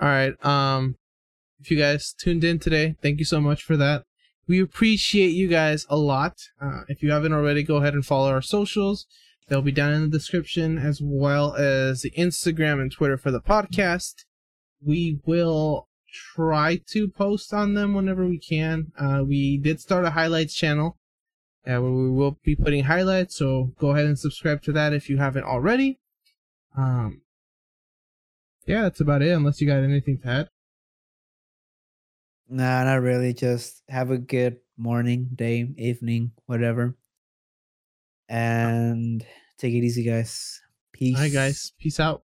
All right. Um, if you guys tuned in today, thank you so much for that. We appreciate you guys a lot. Uh, if you haven't already, go ahead and follow our socials. They'll be down in the description, as well as the Instagram and Twitter for the podcast. We will try to post on them whenever we can. Uh, we did start a highlights channel uh, where we will be putting highlights, so go ahead and subscribe to that if you haven't already. Um, yeah, that's about it, unless you got anything to add. Nah, not really. Just have a good morning, day, evening, whatever. And take it easy, guys. Peace. All right, guys. Peace out.